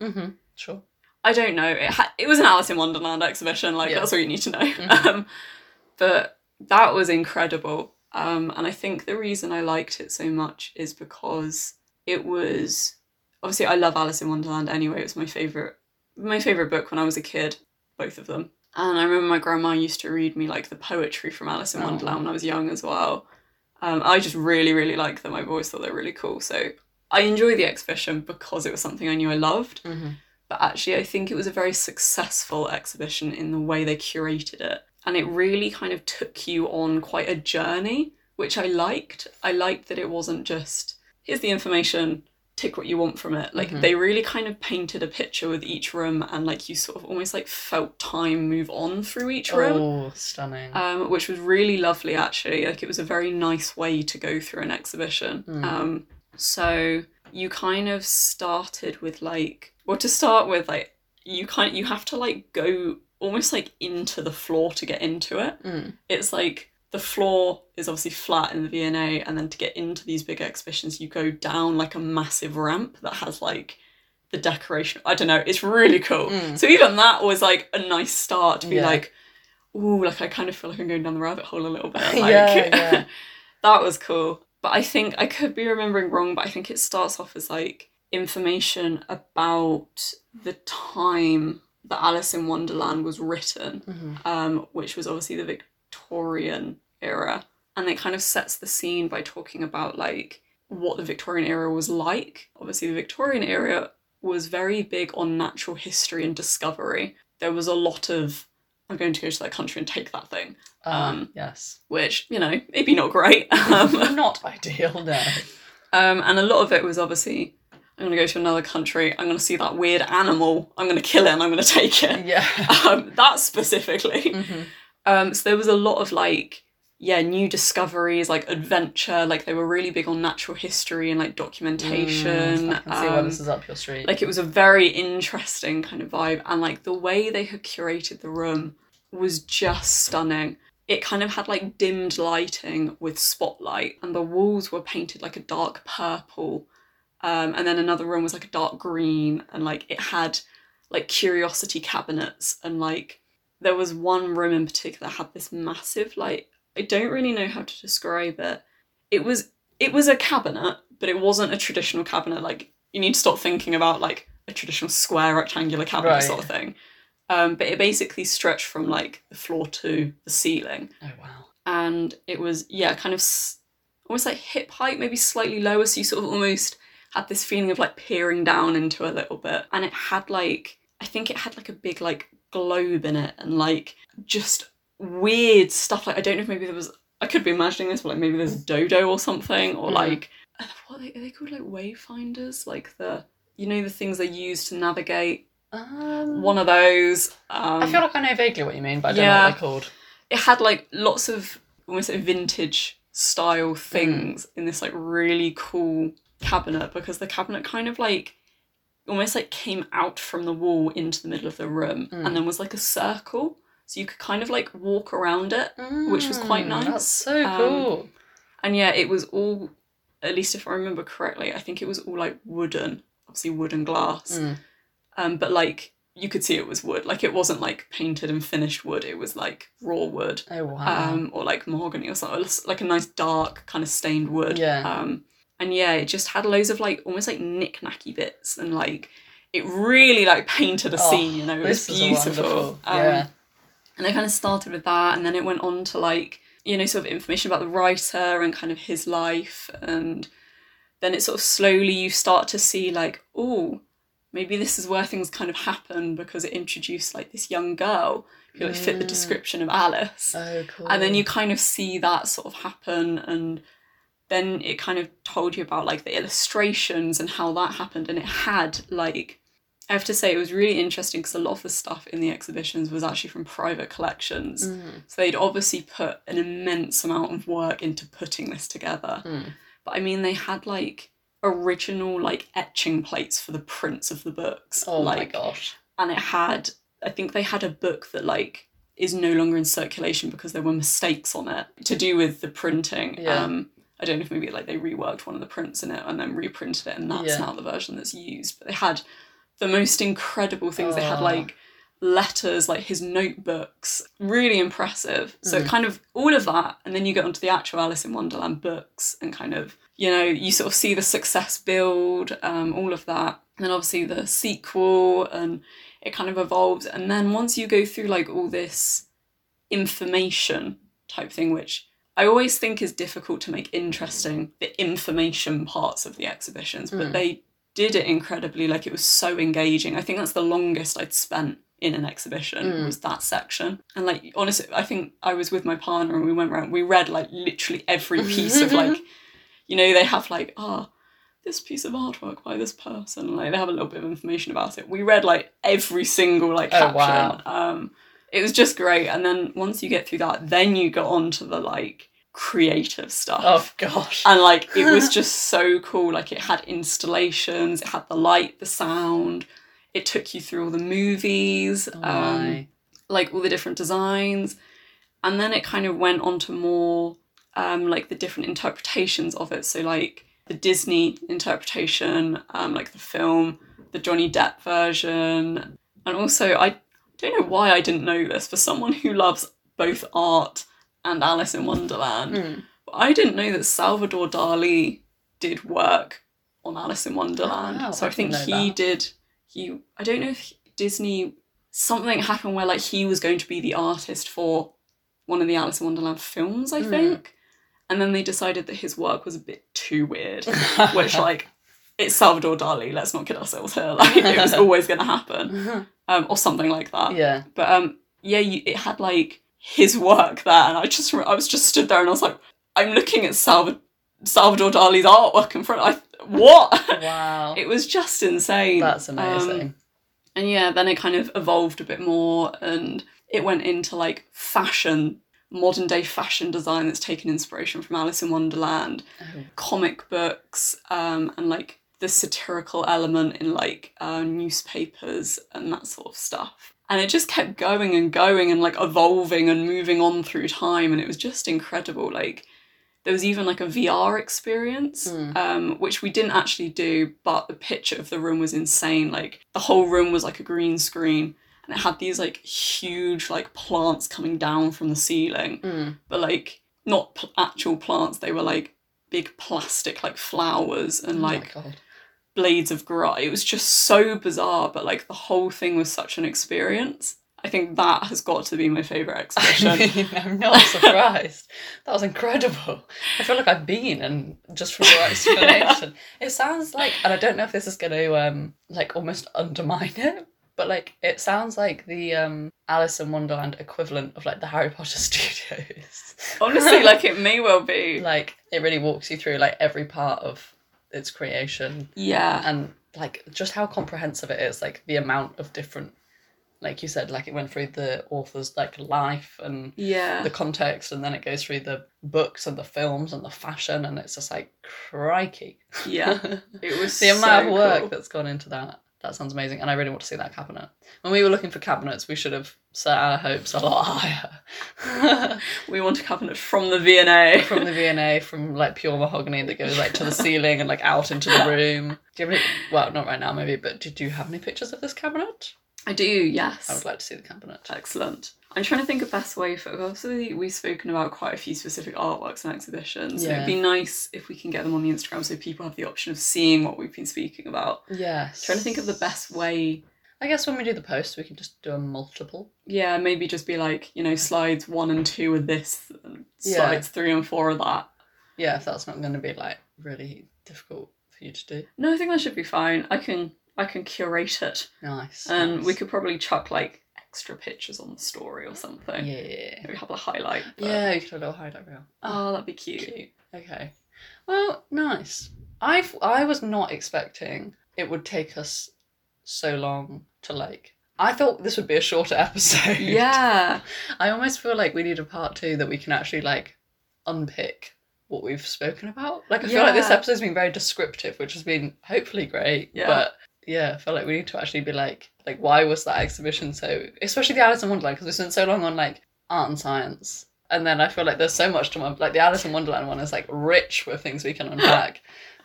Sure. I don't know. It was an Alice in Wonderland exhibition. Like, that's all you need to know. But that was incredible. And I think the reason I liked it so much is because it was... Obviously, I love Alice in Wonderland anyway. It was my favourite book when I was a kid, both of them. And I remember my grandma used to read me, like, the poetry from Alice in Wonderland when I was young as well. I just really, really like them. I've always thought they were really cool. So I enjoyed the exhibition because it was something I knew I loved. But actually, I think it was a very successful exhibition in the way they curated it. And it really kind of took you on quite a journey, which I liked. I liked that it wasn't just, here's the information, take what you want from it. Like, they really kind of painted a picture with each room, and, like, you sort of almost, like, felt time move on through each room. Oh, stunning. Which was really lovely, actually. Like, it was a very nice way to go through an exhibition. So you kind of started with, like... Well, to start with, like, you have to, like, go almost, like, into the floor to get into it. It's, like... The floor is obviously flat in the V&A, and then to get into these big exhibitions, you go down, like, a massive ramp that has, like, the decoration. I don't know. It's really cool. So even that was, like, a nice start to be like, ooh, like, I kind of feel like I'm going down the rabbit hole a little bit. Like, that was cool. But I think I could be remembering wrong, but I think it starts off as, like, information about the time that Alice in Wonderland was written, which was obviously the Victorian era, and it kind of sets the scene by talking about, like, what the Victorian era was like. Obviously, the Victorian era was very big on natural history and discovery. There was a lot of, I'm going to go to that country and take that thing. Yes. Which, you know, maybe not great. Not ideal, no. And a lot of it was obviously, I'm going to go to another country, I'm going to see that weird animal, I'm going to kill it and I'm going to take it. Yeah. That specifically. Mm-hmm. So there was a lot of new discoveries, adventure, they were really big on natural history and documentation. I can see why this is up your street. It was a very interesting kind of vibe, and the way they had curated the room was just stunning. It kind of had dimmed lighting with spotlight, and the walls were painted a dark purple, and then another room was a dark green, and it had curiosity cabinets, and there was one room in particular that had this massive I don't really know how to describe it. It was a cabinet, but it wasn't a traditional cabinet. You need to stop thinking about a traditional square rectangular cabinet sort of thing. But it basically stretched from the floor to the ceiling. Oh wow! And it was kind of almost hip height, maybe slightly lower. So you sort of almost had this feeling of peering down into a little bit. And it had I think it had a big globe in it, and just weird stuff. I don't know if maybe there was, I could be imagining this, but maybe there's a dodo or something, or what are they called, wayfinders, the the things they use to navigate, one of those. I feel I know vaguely what you mean, but I don't know what they're called. It had lots of almost vintage style things in this really cool cabinet, because the cabinet kind of almost came out from the wall into the middle of the room, and then was a circle. So you could kind of walk around it, which was quite nice. That's so cool. And it was all, at least if I remember correctly, I think it was all wooden, obviously wood and glass. But you could see it was wood. It wasn't painted and finished wood. It was raw wood. Oh wow. Or mahogany or something, a nice dark kind of stained wood. Yeah. And it just had loads of almost knick-knacky bits, and it really painted a scene. You know, it was beautiful. Yeah. And I kind of started with that, and then it went on to sort of information about the writer and kind of his life, and then it sort of slowly you start to see maybe this is where things kind of happen, because it introduced this young girl who fit the description of Alice. Oh, cool. And then you kind of see that sort of happen, and then it kind of told you about the illustrations and how that happened, and it had I have to say it was really interesting because a lot of the stuff in the exhibitions was actually from private collections. So they'd obviously put an immense amount of work into putting this together. But I mean, they had original etching plates for the prints of the books. Oh my gosh. And it had, I think they had a book that is no longer in circulation because there were mistakes on it to do with the printing. Yeah. I don't know if maybe they reworked one of the prints in it and then reprinted it, and that's now the version that's used. But they had the most incredible things. They had letters, his notebooks, really impressive. So kind of all of that, and then you get onto the actual Alice in Wonderland books, and kind of, you sort of see the success build, all of that, and then obviously the sequel, and it kind of evolves. And then once you go through all this information type thing, which I always think is difficult to make interesting, the information parts of the exhibitions, but they did it incredibly. It was so engaging. I think that's the longest I'd spent in an exhibition, was that section. And honestly, I think I was with my partner and we went around, we read literally every piece of they have this piece of artwork by this person, they have a little bit of information about it. We read every single caption. Wow. It was just great. And then once you get through that, then you got on to the creative stuff. Oh gosh. And it was just so cool. It had installations, it had the light, the sound, it took you through all the movies, all the different designs, and then it kind of went on to more the different interpretations of it. So the Disney interpretation, the film, the Johnny Depp version. And also I don't know why I didn't know this, for someone who loves both art and Alice in Wonderland. But I didn't know that Salvador Dali did work on Alice in Wonderland. Wow, so I think I don't know if Disney, something happened where he was going to be the artist for one of the Alice in Wonderland films, I think. And then they decided that his work was a bit too weird, which it's Salvador Dali, let's not kid ourselves here. It was always going to happen. Or something like that. Yeah. But it had his work there, and I was just stood there and I was I'm looking at Salvador Salvador Dali's artwork in front. Wow. It was just insane. That's amazing. And yeah, then it kind of evolved a bit more and it went into like fashion, modern day fashion design that's taken inspiration from Alice in Wonderland, comic books, and like the satirical element in like newspapers and that sort of stuff. And it just kept going and going and like evolving and moving on through time. And it was just incredible. Like there was even like a VR experience, which we didn't actually do, but the picture of the room was insane. Like the whole room was like a green screen and it had these like huge like plants coming down from the ceiling, but like not actual plants. They were like big plastic like flowers and like blades of grass. It was just so bizarre, but like the whole thing was such an experience. I think that has got to be my favourite exhibition. I mean, I'm not surprised. That was incredible. I feel like I've been, and just from your explanation, it sounds like, and I don't know if this is going to like almost undermine it, but like it sounds like the Alice in Wonderland equivalent of like the Harry Potter Studios. Honestly, like it may well be. Like it really walks you through like every part of its creation. Yeah. And like just how comprehensive it is, like the amount of different, like you said, like it went through the author's like life and the context, and then it goes through the books and the films and the fashion, and it's just like crikey. Yeah, it was the amount of work that's gone into that. That sounds amazing, and I really want to see that cabinet. When we were looking for cabinets, we should have set our hopes a lot higher. We want a cabinet from the V&A. From the V&A, from like pure mahogany that goes like to the ceiling and like out into the room. Do you have any, well, not right now maybe, but do you have any pictures of this cabinet? I do, yes. I would like to see the cabinet. Excellent. I'm trying to think of best way for... Obviously, we've spoken about quite a few specific artworks and exhibitions. Yeah. So it'd be nice if we can get them on the Instagram so people have the option of seeing what we've been speaking about. Yes. I'm trying to think of the best way... I guess when we do the post, we can just do a multiple. Yeah, maybe just be like, you know, slides 1 and 2 are this, and slides 3 and 4 are that. Yeah, if that's not going to be, like, really difficult for you to do. No, I think that should be fine. I can curate it. Nice. And we could probably chuck like extra pictures on the story or something. Yeah. Maybe have a highlight. But... yeah, you could have a little highlight reel. Oh, that'd be cute. Okay. Well, nice. I was not expecting it would take us so long to like... I thought this would be a shorter episode. Yeah. I almost feel like we need a part 2 that we can actually like unpick what we've spoken about. Like I feel like this episode's been very descriptive, which has been hopefully great. Yeah. But... yeah, I feel like we need to actually be like, why was that exhibition so... especially the Alice in Wonderland, because we spent so long on, like, art and science. And then I feel like there's so much to... like, the Alice in Wonderland one is, like, rich with things we can unpack.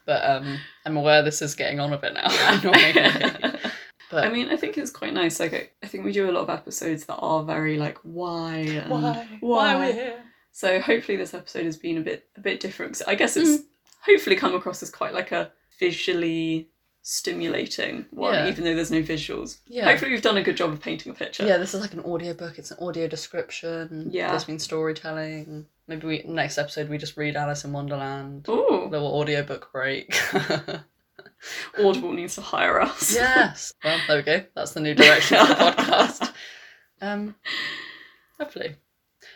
But I'm aware this is getting on a bit now. But I mean, I think it's quite nice. Like, I think we do a lot of episodes that are very, like, why? And why are we here? So hopefully this episode has been a bit different. So I guess it's hopefully come across as quite, like, a visually... stimulating one, even though there's no visuals. Hopefully we've done a good job of painting a picture. This is like an audio book. It's an audio description. There's been storytelling. Maybe next episode we just read Alice in Wonderland. Ooh. Little audio book break. Audible needs to hire us. Yes. Well, there we go. That's the new direction of the podcast. Hopefully.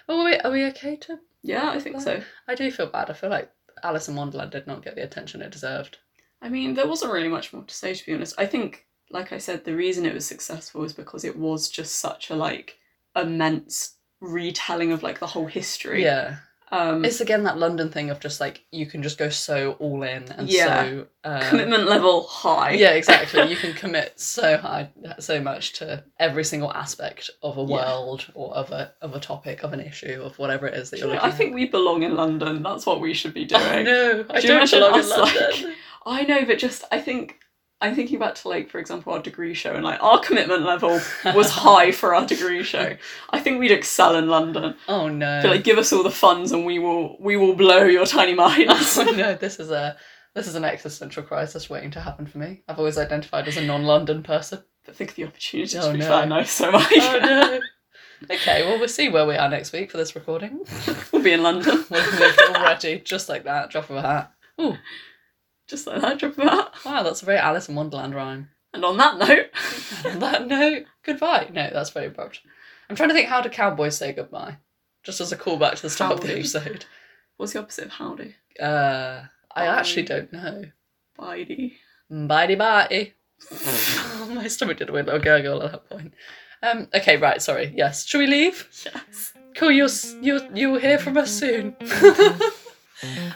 Oh wait, are we okay to... I think so. I do feel bad. I feel like Alice in Wonderland did not get the attention it deserved. I mean, there wasn't really much more to say, to be honest. I think, like I said, the reason it was successful was because it was just such a, like, immense retelling of, like, the whole history. Yeah. It's, again, that London thing of just, like, you can just go so all in and so... commitment level high. Yeah, exactly. You can commit so high, so much to every single aspect of a world or of a topic, of an issue, of whatever it is that you're looking at. I think we belong in London. That's what we should be doing. Oh, no, I don't belong in London. Like, I know, but just, I think, I'm thinking back to, like, for example, our degree show, and, like, our commitment level was high for our degree show. I think we'd excel in London. Oh, no. So, like, give us all the funds and we will blow your tiny minds. Oh, no, this is an existential crisis waiting to happen for me. I've always identified as a non-London person. But think of the opportunity to be fair, no, so much. Oh, no. Okay, well, we'll see where we are next week for this recording. We'll be in London. We'll move already, just like that, drop of a hat. Ooh. Just like that, drop that. Wow, that's a very Alice in Wonderland rhyme. And on that note... goodbye. No, that's very abrupt. I'm trying to think, how do cowboys say goodbye? Just as a callback to the start of the episode. What's the opposite of howdy? I actually don't know. Bitey. Bitey bitey. Oh, my stomach did a weird little gurgle at that point. Okay, right, sorry. Yes. Shall we leave? Yes. Cool, you'll hear from us soon.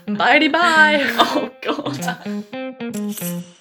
Bitey bye. Oh, God.